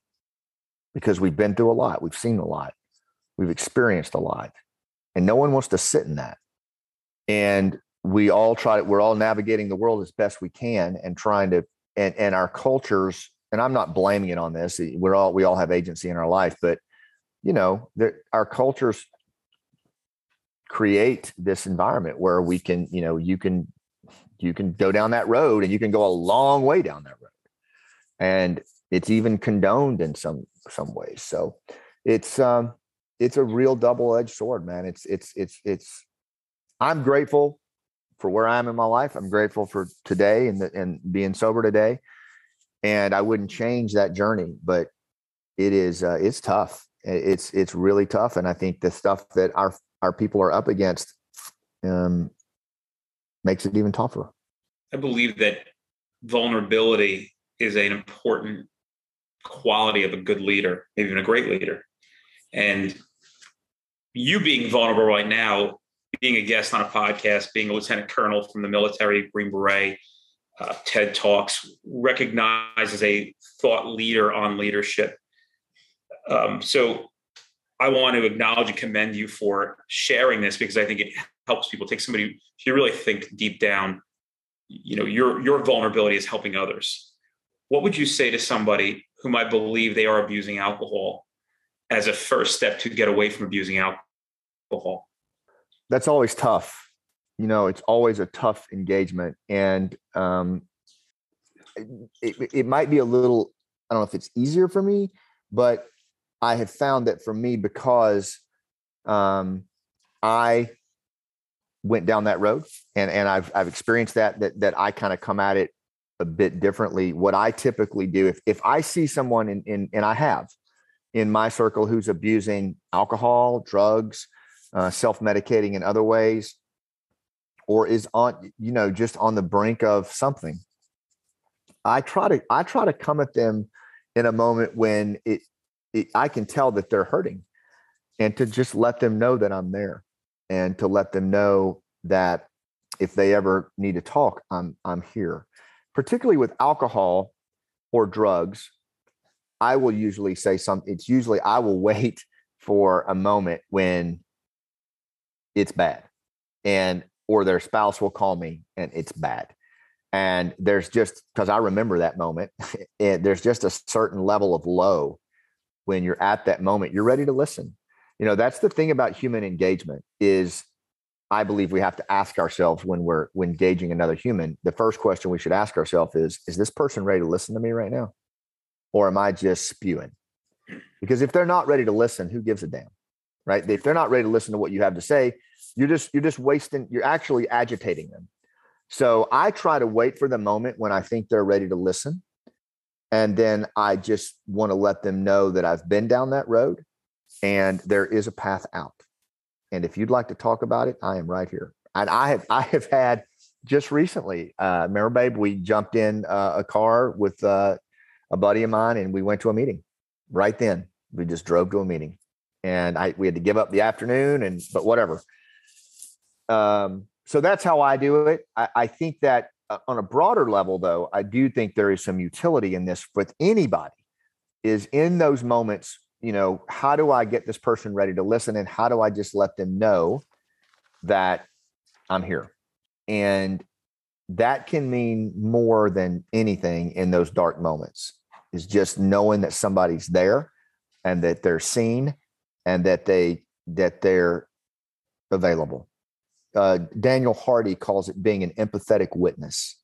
because we've been through a lot. We've seen a lot. We've experienced a lot, and no one wants to sit in that. And we all try to, we're all navigating the world as best we can and trying to, and, and our cultures, and I'm not blaming it on this. We're all, we all have agency in our life, but you know, our cultures create this environment where we can, you know, you can, you can go down that road and you can go a long way down that road. And it's even condoned in some, some ways. So it's, um, it's a real double-edged sword, man. It's, it's, it's, it's, I'm grateful for where I am in my life. I'm grateful for today and the, and being sober today. And I wouldn't change that journey, but it is, uh, it's tough. It's, it's really tough. And I think the stuff that our, our people are up against um, makes it even tougher. I believe that vulnerability is an important quality of a good leader, maybe even a great leader. And you being vulnerable right now, being a guest on a podcast, being a lieutenant colonel from the military, Green Beret, uh, TED Talks, recognized as a thought leader on leadership. Um, so I want to acknowledge and commend you for sharing this, because I think it helps people. Take somebody, if you really think deep down, you know, your, your vulnerability is helping others. What would you say to somebody whom I believe they are abusing alcohol as a first step to get away from abusing alcohol? That's always tough. You know, it's always a tough engagement. And um, it, it might be a little, I don't know if it's easier for me, but I have found that for me, because um, I went down that road and, and I've, I've experienced that, that, that I kind of come at it a bit differently. What I typically do, if, if I see someone in, in, and I have in my circle who's abusing alcohol, drugs, Uh, self-medicating in other ways, or is on, you know, just on the brink of something, I try to, I try to come at them in a moment when it, it, I can tell that they're hurting, and to just let them know that I'm there, and to let them know that if they ever need to talk, I'm, I'm here. Particularly with alcohol or drugs, I will usually say something. It's usually, I will wait for a moment when it's bad, and, or their spouse will call me and it's bad. And there's just, cause I remember that moment, and there's just a certain level of low when you're at that moment, you're ready to listen. You know, that's the thing about human engagement is, I believe we have to ask ourselves when we're when engaging another human, the first question we should ask ourselves is, is this person ready to listen to me right now? Or am I just spewing? Because if they're not ready to listen, who gives a damn? Right? If they're not ready to listen to what you have to say, you're just, you're just wasting, you're actually agitating them. So I try to wait for the moment when I think they're ready to listen. And then I just want to let them know that I've been down that road and there is a path out. And if you'd like to talk about it, I am right here. And I have, I have had just recently, uh, Mary Babe, we jumped in uh, a car with uh, a buddy of mine, and we went to a meeting right then. We just drove to a meeting. And I, we had to give up the afternoon, and, but whatever. Um, so that's how I do it. I, I think that uh, on a broader level, though, I do think there is some utility in this with anybody, is in those moments, you know, how do I get this person ready to listen? And how do I just let them know that I'm here? And that can mean more than anything in those dark moments, is just knowing that somebody's there and that they're seen, and that they, that they're available. Uh, Daniel Hardy calls it being an empathetic witness.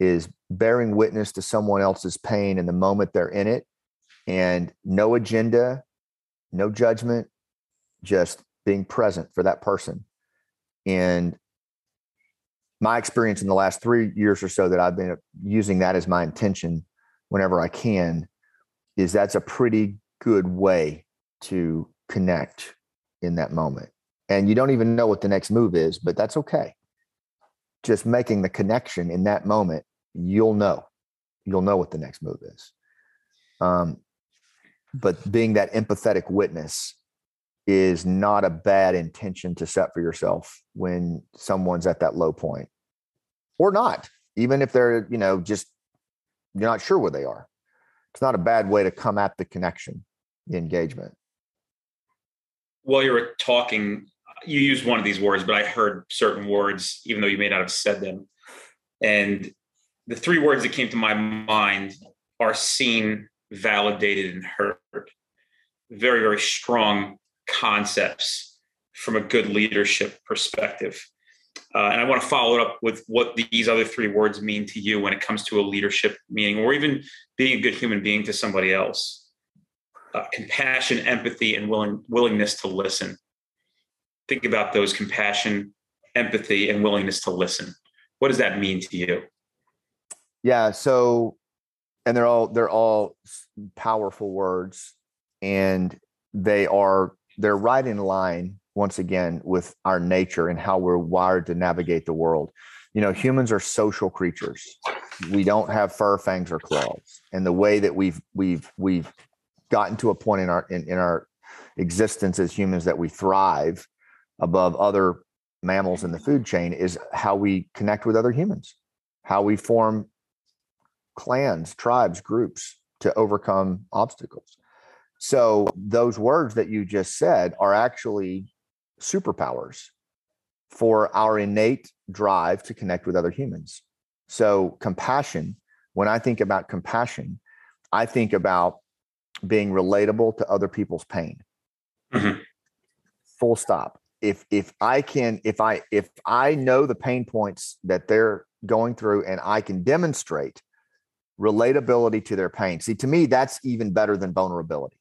is bearing witness to someone else's pain in the moment they're in it, and no agenda, no judgment, just being present for that person. And my experience in the last three years or so that I've been using that as my intention whenever I can is that's a pretty good way to connect in that moment. And you don't even know what the next move is, but that's okay. Just making the connection in that moment, you'll know, you'll know what the next move is. Um, but being that empathetic witness is not a bad intention to set for yourself when someone's at that low point or not, even if they're, you know, just, you're not sure where they are. It's not a bad way to come at the connection, the engagement. While you were talking, you used one of these words, but I heard certain words, even though you may not have said them. And the three words that came to my mind are seen, validated, and heard. Very, very strong concepts from a good leadership perspective. Uh, and I want to follow it up with what these other three words mean to you when it comes to a leadership meaning, or even being a good human being to somebody else. Uh, compassion, empathy, and willing, willingness to listen. Think about those: compassion, empathy, and willingness to listen. What does that mean to you? Yeah. So, and they're all, they're all powerful words, and they are, they're right in line once again with our nature and how we're wired to navigate the world. You know, humans are social creatures. We don't have fur, fangs, or claws. And the way that we've, we've, we've gotten to a point in our, in, in our existence as humans that we thrive above other mammals in the food chain is how we connect with other humans, how we form clans, tribes, groups to overcome obstacles. So those words that you just said are actually superpowers for our innate drive to connect with other humans. So compassion, when I think about compassion, I think about being relatable to other people's pain. Mm-hmm. Full stop. If, if I can, if I, if I know the pain points that they're going through and I can demonstrate relatability to their pain. See, to me, that's even better than vulnerability,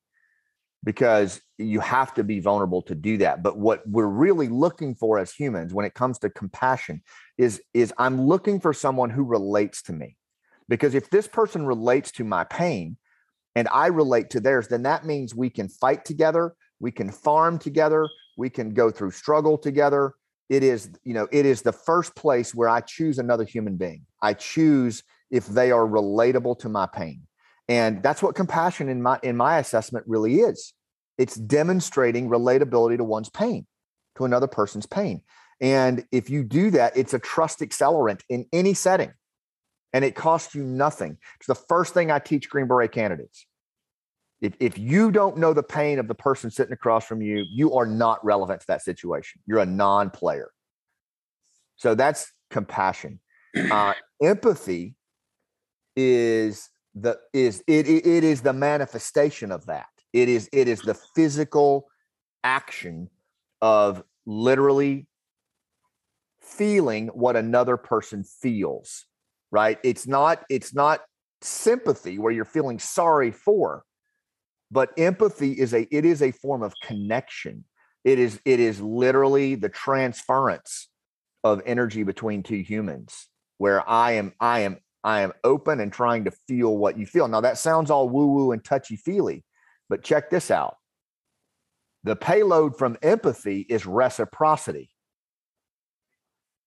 because you have to be vulnerable to do that. But what we're really looking for as humans when it comes to compassion is, is I'm looking for someone who relates to me, because if this person relates to my pain and I relate to theirs, then that means we can fight together. We can farm together. We can go through struggle together. It is, you know, it is the first place where I choose another human being. I choose if they are relatable to my pain. And that's what compassion in my, in my assessment really is. It's demonstrating relatability to one's pain, to another person's pain. And if you do that, it's a trust accelerant in any setting. And it costs you nothing. It's the first thing I teach Green Beret candidates. If, if you don't know the pain of the person sitting across from you, you are not relevant to that situation. You're a non-player. So that's compassion. Uh, empathy is the is it, it it is the manifestation of that. It is it is the physical action of literally feeling what another person feels. Right? It's not it's not sympathy where you're feeling sorry for. But empathy is a, it is a form of connection. It is, it is literally the transference of energy between two humans where I am, I am, I am open and trying to feel what you feel. Now that sounds all woo woo and touchy feely, but check this out. The payload from empathy is reciprocity,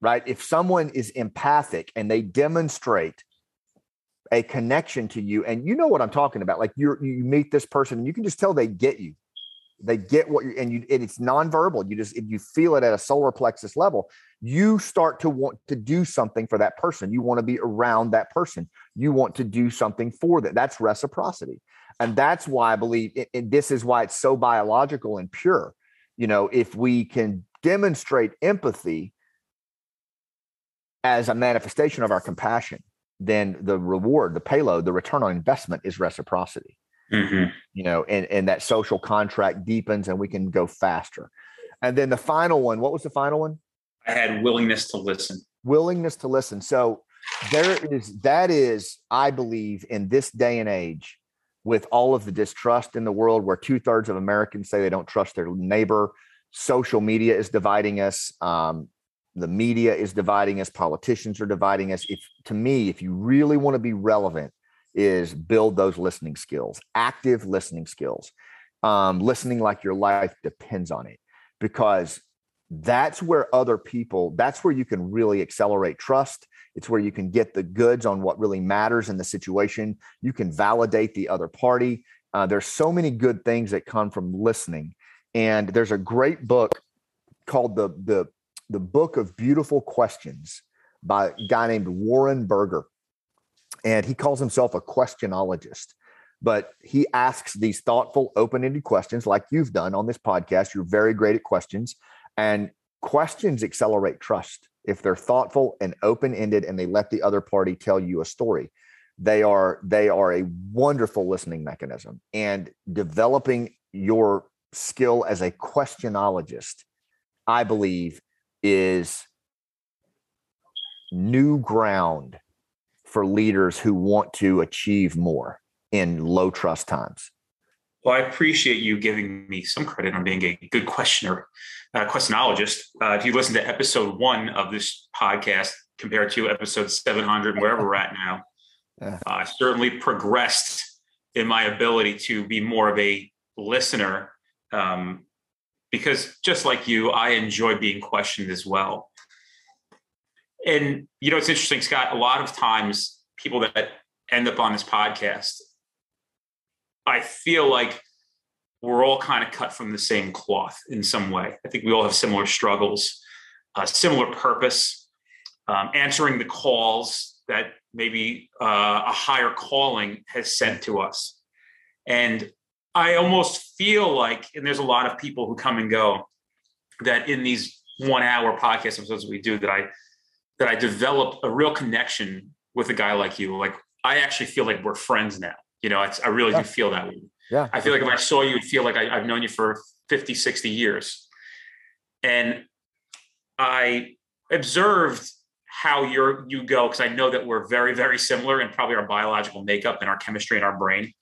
right? If someone is empathic and they demonstrate a connection to you, and you know what I'm talking about. Like you you meet this person and you can just tell they get you, they get what you, and you, and it's nonverbal. You just, if you feel it at a solar plexus level, you start to want to do something for that person. You want to be around that person. You want to do something for that. That's reciprocity. And that's why I believe it, and this is why it's so biological and pure. You know, if we can demonstrate empathy as a manifestation of our compassion, then the reward, the payload, the return on investment is reciprocity. Mm-hmm. You know, and, and that social contract deepens and we can go faster. And then the final one, what was the final one? I had willingness to listen. Willingness to listen. So There is, that is, I believe, in this day and age, with all of the distrust in the world, where two thirds of Americans say they don't trust their neighbor, social media is dividing us. Um, the media is dividing us. Politicians are dividing us. If, to me, if you really want to be relevant, is build those listening skills, active listening skills, um, listening like your life depends on it, because that's where other people, that's where you can really accelerate trust. It's where you can get the goods on what really matters in the situation. You can validate the other party. Uh, there's so many good things that come from listening. And there's a great book called the, the, the Book of Beautiful Questions by a guy named Warren Berger. And he calls himself a questionologist, but he asks these thoughtful, open-ended questions like you've done on this podcast. You're very great at questions, and questions accelerate trust. If they're thoughtful and open-ended and they let the other party tell you a story, they are, they are a wonderful listening mechanism. And developing your skill as a questionologist, I believe, is new ground for leaders who want to achieve more in low trust times. Well, I appreciate you giving me some credit on being a good questioner, uh, questionologist. Uh, if you listen to episode one of this podcast compared to episode seven hundred, wherever we're at now, uh, I certainly progressed in my ability to be more of a listener, um, because just like you, I enjoy being questioned as well. And, you know, it's interesting, Scott, a lot of times people that end up on this podcast, I feel like we're all kind of cut from the same cloth in some way. I think we all have similar struggles, uh, similar purpose, um, answering the calls that maybe uh, a higher calling has sent to us. And I almost feel like, and there's a lot of people who come and go, that in these one hour podcast episodes we do, that I that I developed a real connection with a guy like you. Like, I actually feel like we're friends now. You know, it's, I really yeah. do feel that way. Yeah. I feel like if I saw you, it'd feel like I, I've known you for fifty, sixty years. And I observed how you're, you go, because I know that we're very, very similar in probably our biological makeup and our chemistry and our brain.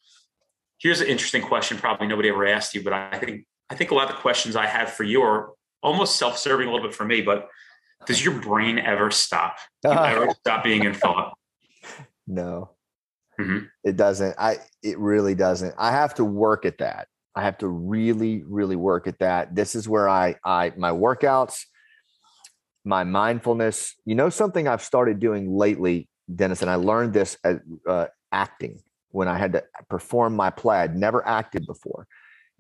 Here's an interesting question probably nobody ever asked you, but I think I think a lot of the questions I have for you are almost self-serving a little bit for me, but does your brain ever stop? You ever stop being in thought? No. Mm-hmm. It doesn't. I, it really doesn't. I have to work at that. I have to really, really work at that. This is where I, I, my workouts, my mindfulness, you know, something I've started doing lately, Dennis, and I learned this as uh, acting when I had to perform my play. I'd never acted before.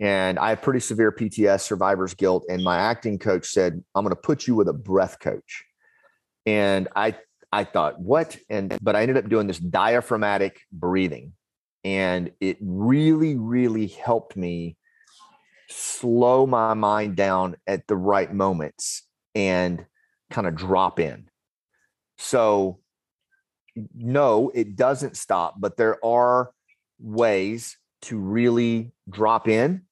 And I have pretty severe P T S D, survivor's guilt. And my acting coach said, I'm going to put you with a breath coach. And I I thought, what? And, but I ended up doing this diaphragmatic breathing, and it really, really helped me slow my mind down at the right moments and kind of drop in. So no, it doesn't stop, but there are ways to really drop in.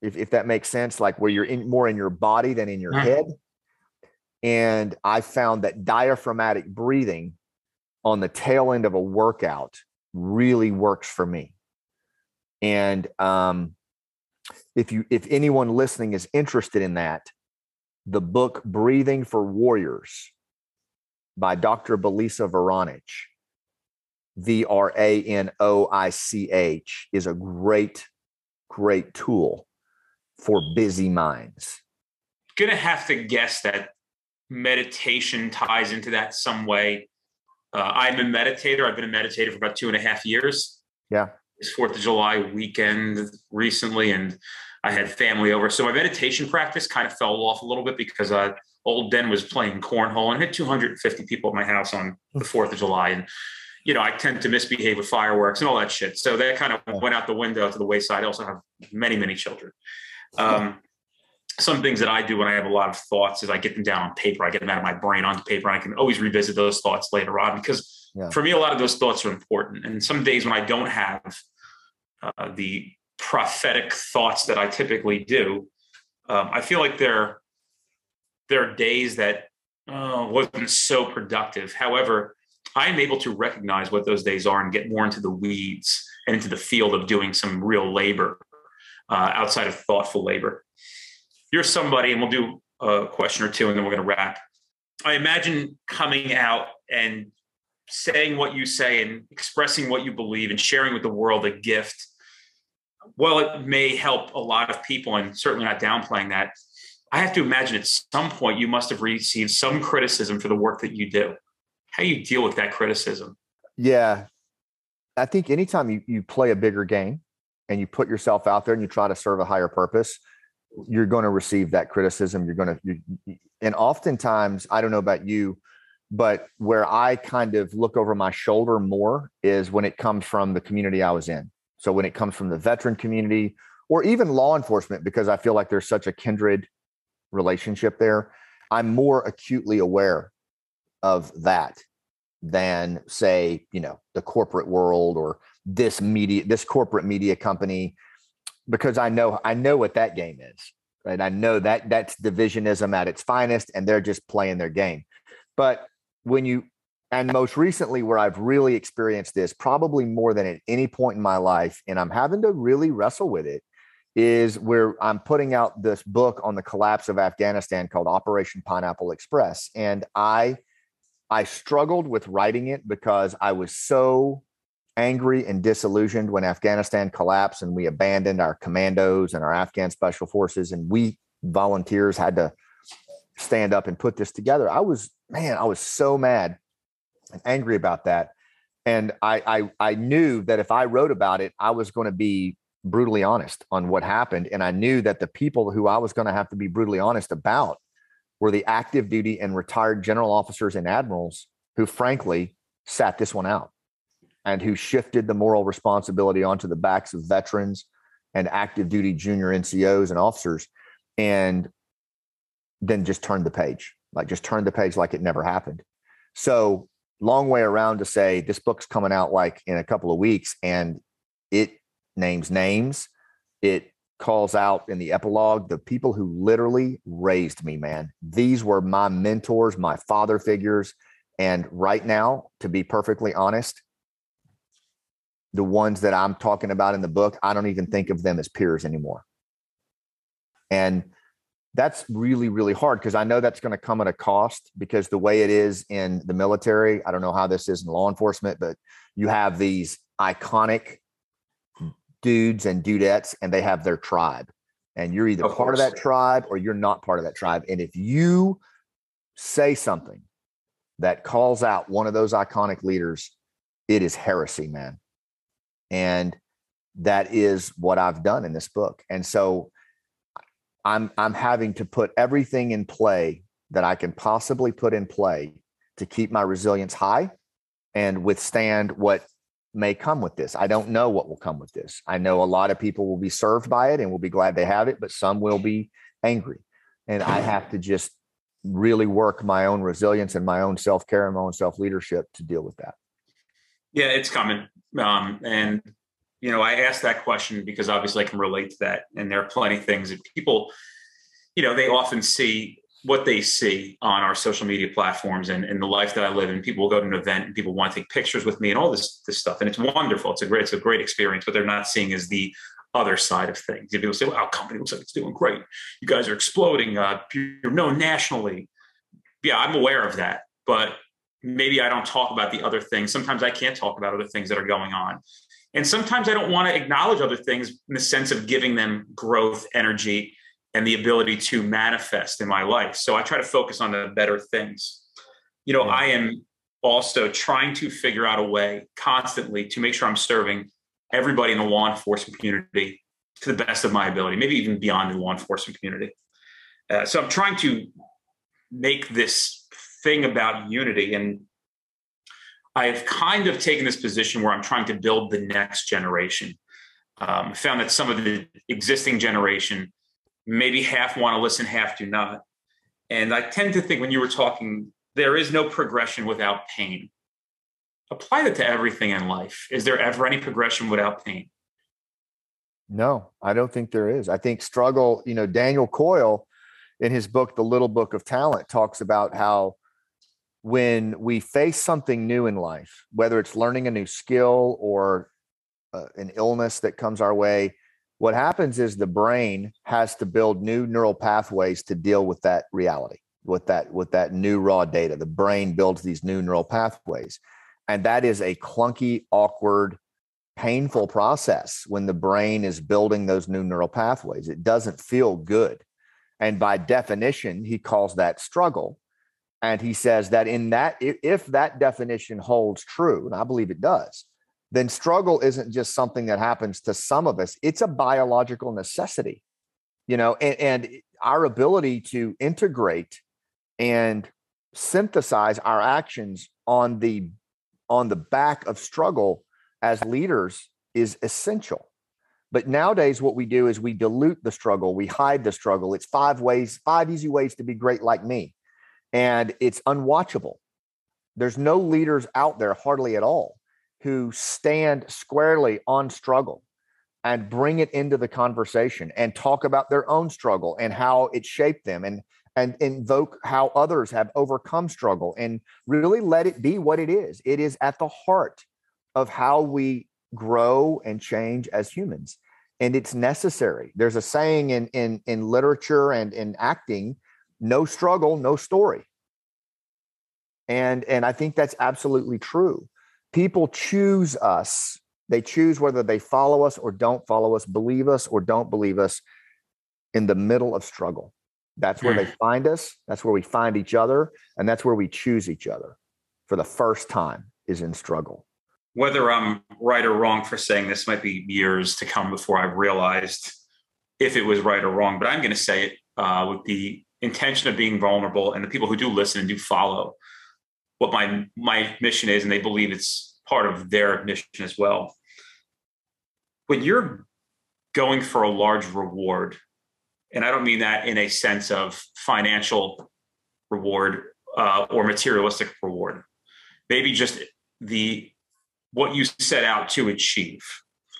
If, if that makes sense, like where you're in more in your body than in your mm-hmm. head. And I found that diaphragmatic breathing on the tail end of a workout really works for me. And um, if you, if anyone listening is interested in that, the book Breathing for Warriors by Doctor Belisa Veronich, V R A N O I C H, is a great, great tool for busy minds. Gonna have to guess that meditation ties into that some way. Uh, I'm a meditator. I've been a meditator for about two and a half years. Yeah. It's fourth of July weekend recently, and I had family over. So my meditation practice kind of fell off a little bit because uh, old Den was playing cornhole, and I had two hundred fifty people at my house on the fourth of July. And, you know, I tend to misbehave with fireworks and all that shit. So that kind of yeah. went out the window to the wayside. I also have many, many children. Um, Some things that I do when I have a lot of thoughts is I get them down on paper. I get them out of my brain onto paper, and I can always revisit those thoughts later on, because yeah. for me, a lot of those thoughts are important. And some days when I don't have uh, the prophetic thoughts that I typically do, um, I feel like there, there are days that uh, wasn't so productive. However, I am able to recognize what those days are and get more into the weeds and into the field of doing some real labor uh, outside of thoughtful labor. You're somebody, and we'll do a question or two, and then we're going to wrap. I imagine coming out and saying what you say and expressing what you believe and sharing with the world a gift, while it may help a lot of people, and certainly not downplaying that, I have to imagine at some point you must have received some criticism for the work that you do. How do you deal with that criticism? Yeah. I think anytime you, you play a bigger game and you put yourself out there and you try to serve a higher purpose, you're going to receive that criticism. You're going to, you, and oftentimes, I don't know about you, but where I kind of look over my shoulder more is when it comes from the community I was in. So when it comes from the veteran community or even law enforcement, because I feel like there's such a kindred relationship there, I'm more acutely aware of that than, say, you know, the corporate world or this media, this corporate media company, because I know, I know what that game is, right? I know that that's divisionism at its finest, and they're just playing their game. But when you, and most recently where I've really experienced this probably more than at any point in my life, and I'm having to really wrestle with it, is where I'm putting out this book on the collapse of Afghanistan called Operation Pineapple Express. And I, I struggled with writing it because I was so angry and disillusioned when Afghanistan collapsed and we abandoned our commandos and our Afghan special forces, and we volunteers had to stand up and put this together. I was, man, I was so mad and angry about that. And I, I, I knew that if I wrote about it, I was going to be brutally honest on what happened. And I knew that the people who I was going to have to be brutally honest about were the active duty and retired general officers and admirals who, frankly, sat this one out and who shifted the moral responsibility onto the backs of veterans and active duty junior N C Os and officers, and then just turned the page, like just turned the page like it never happened. So long way around to say this book's coming out like in a couple of weeks, and it names names. It calls out in the epilogue the people who literally raised me, man. These were my mentors, my father figures. And right now, to be perfectly honest, the ones that I'm talking about in the book, I don't even think of them as peers anymore. And that's really, really hard, because I know that's going to come at a cost, because the way it is in the military, I don't know how this is in law enforcement, but you have these iconic dudes and dudettes, and they have their tribe, and you're either part of that tribe or you're not part of that tribe. And if you say something that calls out one of those iconic leaders, it is heresy, man. And that is what I've done in this book. And so I'm, I'm having to put everything in play that I can possibly put in play to keep my resilience high and withstand what may come with this. I don't know what will come with this. I know a lot of people will be served by it and will be glad they have it, but some will be angry. And I have to just really work my own resilience and my own self-care and my own self-leadership to deal with that. Yeah, it's coming. Um, and, you know, I asked that question because obviously I can relate to that. And there are plenty of things that people, you know, they often see what they see on our social media platforms and, and the life that I live in. People will go to an event and people want to take pictures with me and all this, this stuff. And it's wonderful. It's a great, it's a great experience. What they're not seeing is the other side of things. And people say, well, our company looks like it's doing great. You guys are exploding. Uh, you're known nationally. Yeah, I'm aware of that, but maybe I don't talk about the other things. Sometimes I can't talk about other things that are going on. And sometimes I don't want to acknowledge other things in the sense of giving them growth, energy, and the ability to manifest in my life. So I try to focus on the better things. You know, yeah. I am also trying to figure out a way constantly to make sure I'm serving everybody in the law enforcement community to the best of my ability, maybe even beyond the law enforcement community. Uh, so I'm trying to make this thing about unity. And I have kind of taken this position where I'm trying to build the next generation. Um, I found that some of the existing generation, maybe half want to listen, half do not. And I tend to think, when you were talking, there is no progression without pain. Apply that to everything in life. Is there ever any progression without pain? No, I don't think there is. I think struggle, you know, Daniel Coyle in his book, The Little Book of Talent, talks about how when we face something new in life, whether it's learning a new skill or uh, an illness that comes our way, what happens is the brain has to build new neural pathways to deal with that reality, with that, with that new raw data. The brain builds these new neural pathways. And that is a clunky, awkward, painful process when the brain is building those new neural pathways. It doesn't feel good. And by definition, he calls that struggle. And he says that in that, if that definition holds true, and I believe it does, then struggle isn't just something that happens to some of us. It's a biological necessity, you know, and, and our ability to integrate and synthesize our actions on the, on the back of struggle as leaders is essential. But nowadays, what we do is we dilute the struggle. We hide the struggle. It's five ways, five easy ways to be great like me. And it's unwatchable. There's no leaders out there, hardly at all, who stand squarely on struggle and bring it into the conversation and talk about their own struggle and how it shaped them and, and invoke how others have overcome struggle and really let it be what it is. It is at the heart of how we grow and change as humans. And it's necessary. There's a saying in, in, in literature and in acting, no struggle, no story. And, and I think that's absolutely true. People choose us. They choose whether they follow us or don't follow us, believe us or don't believe us in the middle of struggle. That's where they find us. That's where we find each other. And that's where we choose each other for the first time is in struggle. Whether I'm right or wrong for saying this might be years to come before I realized if it was right or wrong, but I'm going to say it uh, with the intention of being vulnerable, and the people who do listen and do follow what my, my mission is, and they believe it's part of their mission as well. When you're going for a large reward, and I don't mean that in a sense of financial reward uh, or materialistic reward, maybe just the what you set out to achieve,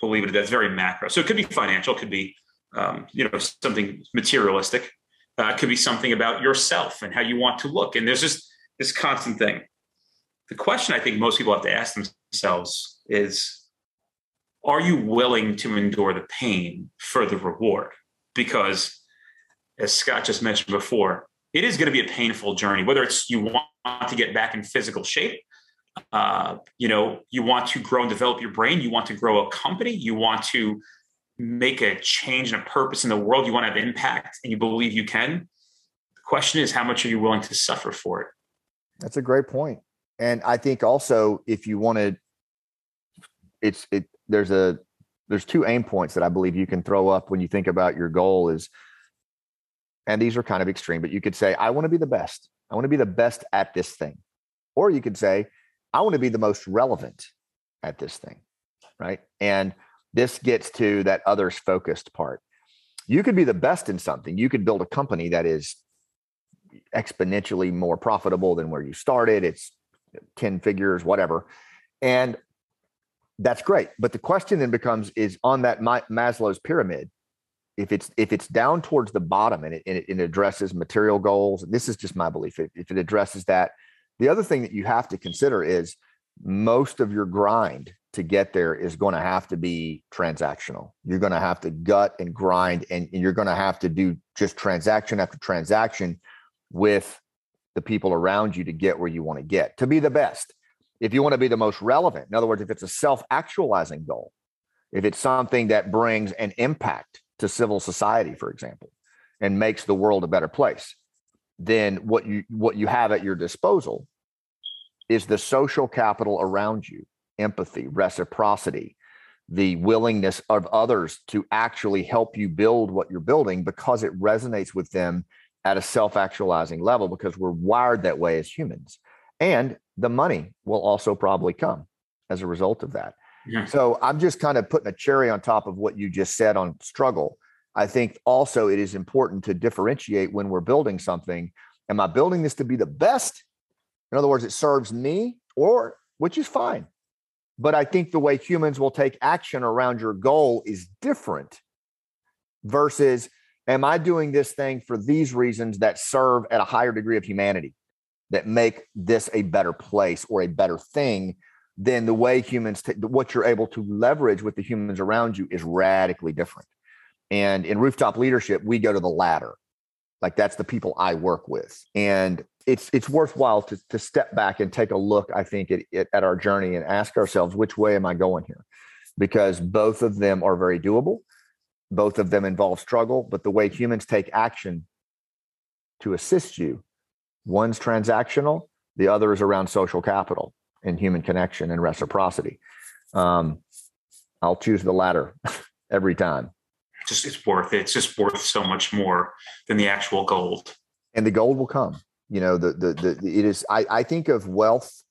believe it, that's very macro. So it could be financial, it could be um, you know, something materialistic. Uh, it could be something about yourself and how you want to look. And there's just this constant thing. The question I think most people have to ask themselves is, are you willing to endure the pain for the reward? Because as Scott just mentioned before, it is going to be a painful journey, whether it's you want to get back in physical shape, uh, you know, you want to grow and develop your brain, you want to grow a company, you want to make a change and a purpose in the world, you want to have impact, and you believe you can. The question is, how much are you willing to suffer for it? That's a great point. And I think also, if you want to, it's, it, there's a, there's two aim points that I believe you can throw up when you think about your goal is, and these are kind of extreme, but you could say, I want to be the best. I want to be the best at this thing. Or you could say, I want to be the most relevant at this thing. Right. And this gets to that others focused part. You could be the best in something. You could build a company that is exponentially more profitable than where you started. It's ten figures, whatever. And that's great. But the question then becomes is on that Maslow's pyramid, if it's, if it's down towards the bottom and it, and it addresses material goals, and this is just my belief, if it addresses that, the other thing that you have to consider is most of your grind to get there is going to have to be transactional. You're going to have to gut and grind, and, and you're going to have to do just transaction after transaction with the people around you to get where you want to get, to be the best. If you want to be the most relevant, in other words, if it's a self-actualizing goal, if it's something that brings an impact to civil society, for example, and makes the world a better place, then what you, what you have at your disposal is the social capital around you. Empathy, reciprocity, the willingness of others to actually help you build what you're building because it resonates with them at a self-actualizing level, because we're wired that way as humans. And the money will also probably come as a result of that. Yeah. So I'm just kind of putting a cherry on top of what you just said on struggle. I think also it is important to differentiate when we're building something. Am I building this to be the best? In other words, it serves me, or which is fine. But I think the way humans will take action around your goal is different versus, am I doing this thing for these reasons that serve at a higher degree of humanity? that make this a better place or a better thing, then the way humans, t- what you're able to leverage with the humans around you is radically different. And in Rooftop Leadership, we go to the latter. Like, that's the people I work with. And it's it's worthwhile to, to step back and take a look, I think, at, at our journey and ask ourselves, which way am I going here? Because both of them are very doable. Both of them involve struggle, but the way humans take action to assist you, one's transactional, the other is around social capital and human connection and reciprocity. Um, I'll choose the latter every time. Just it's worth it. It's just worth so much more than the actual gold. And the gold will come. You know, the the the it is. I I think of wealth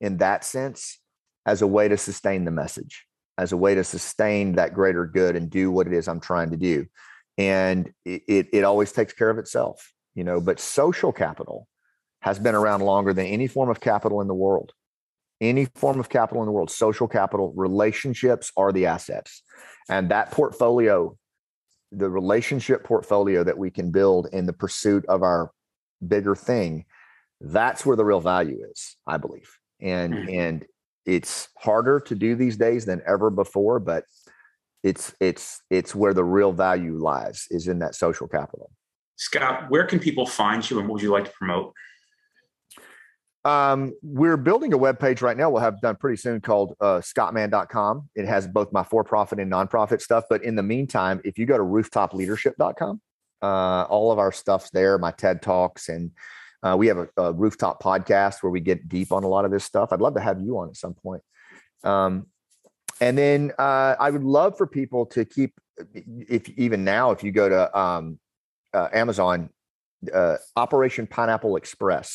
in that sense as a way to sustain the message, as a way to sustain that greater good and do what it is I'm trying to do. And it, it, it always takes care of itself, you know, but social capital has been around longer than any form of capital in the world, any form of capital in the world, social capital, relationships are the assets. And that portfolio, the relationship portfolio that we can build in the pursuit of our bigger thing, that's where the real value is, I believe. And, mm-hmm. and, It's harder to do these days than ever before, but it's it's it's where the real value lies, is in that social capital. Scott, where can people find you and what would you like to promote? Um, we're building a webpage right now. We'll have done pretty soon called uh, scott mann dot com. It has both my for-profit and nonprofit stuff. But in the meantime, if you go to rooftop leadership dot com, uh, all of our stuff's there, my TED Talks, and Uh, we have a, a rooftop podcast where we get deep on a lot of this stuff. I'd love to have you on at some point. Um, and then uh, I would love for people to keep, if even now, if you go to um, uh, Amazon, uh, Operation Pineapple Express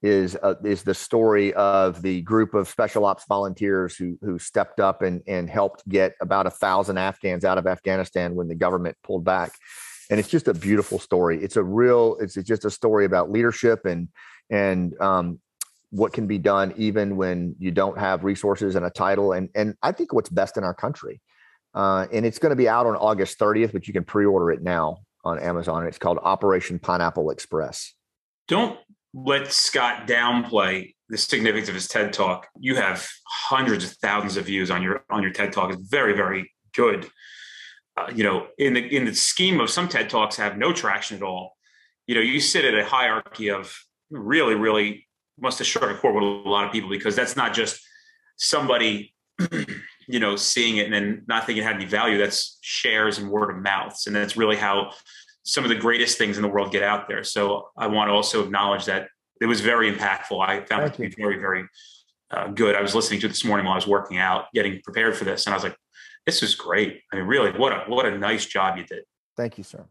is uh, is the story of the group of special ops volunteers who who stepped up and and helped get about a thousand Afghans out of Afghanistan when the government pulled back. And it's just a beautiful story. It's a real, it's just a story about leadership and, and um, what can be done even when you don't have resources and a title. And, and I think what's best in our country. Uh, and it's going to be out on August thirtieth, but you can pre-order it now on Amazon. It's called Operation Pineapple Express. Don't let Scott downplay the significance of his TED Talk. You have hundreds of thousands of views on your, on your TED Talk. It's very, very good. Uh, you know, in the in the scheme of some TED Talks have no traction at all. You know, you sit at a hierarchy of really, really must have struck a chord with a lot of people, because that's not just somebody, you know, seeing it and then not thinking it had any value. That's shares and word of mouths. And that's really how some of the greatest things in the world get out there. So I want to also acknowledge that it was very impactful. I found Thank it to you. be very, very uh, good. I was listening to it this morning while I was working out, getting prepared for this. And I was like, this is great. I mean, really, what a what a nice job you did. Thank you, sir.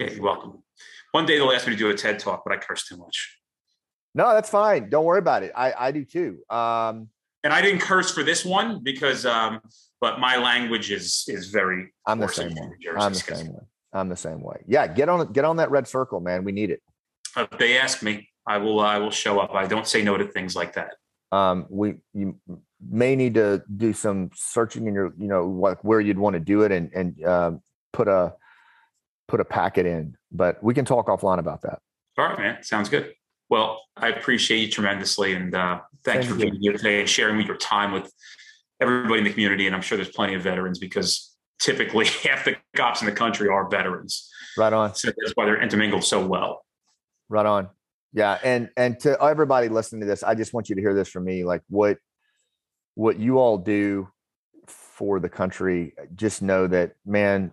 Yeah, you're welcome. One day they'll ask me to do a TED Talk, but I curse too much. No, that's fine. Don't worry about it. I, I do too. Um, and I didn't curse for this one because, um, but my language is is very. I'm the same way. I'm the same way. I'm the same way. Yeah, get on get on that red circle, man. We need it. If they ask me, I will. I will show up. I don't say no to things like that. Um, we you. may need to do some searching in your, you know, what, where you'd want to do it and, and uh, put a, put a packet in, but we can talk offline about that. All right, man. Sounds good. Well, I appreciate you tremendously. And uh, thanks Thank for being here today and sharing your time with everybody in the community. And I'm sure there's plenty of veterans, because typically half the cops in the country are veterans. Right on. So that's why they're intermingled so well. Right on. Yeah. And, and to everybody listening to this, I just want you to hear this from me. Like, what, what you all do for the country, just know that, man,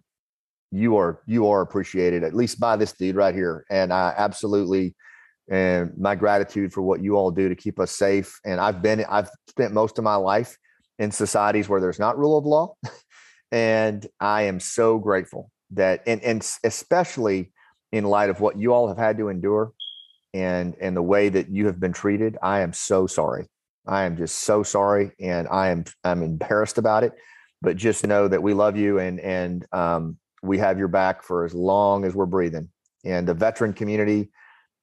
you are, you are appreciated, at least by this dude right here. And I absolutely, and my gratitude for what you all do to keep us safe. And I've been, I've spent most of my life in societies where there's not rule of law. And I am so grateful that, and, and especially in light of what you all have had to endure and, and the way that you have been treated, I am so sorry. I am just so sorry, and I am I'm embarrassed about it. But just know that we love you, and and um, we have your back for as long as we're breathing. And the veteran community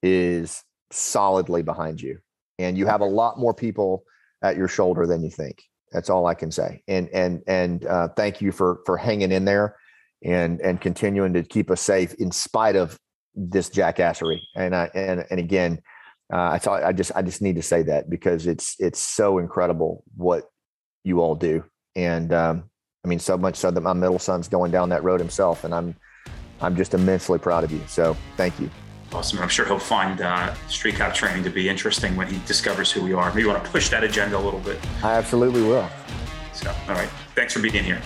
is solidly behind you, and you have a lot more people at your shoulder than you think. That's all I can say. And and and uh, thank you for for hanging in there, and and continuing to keep us safe in spite of this jackassery. And I and and again. Uh, I thought I just I just need to say that because it's it's so incredible what you all do, and um, I mean so much so that my middle son's going down that road himself, and I'm I'm just immensely proud of you. So thank you. Awesome. I'm sure he'll find uh, Street Cop Training to be interesting when he discovers who we are. Maybe you want to push that agenda a little bit. I absolutely will. So all right, thanks for being here.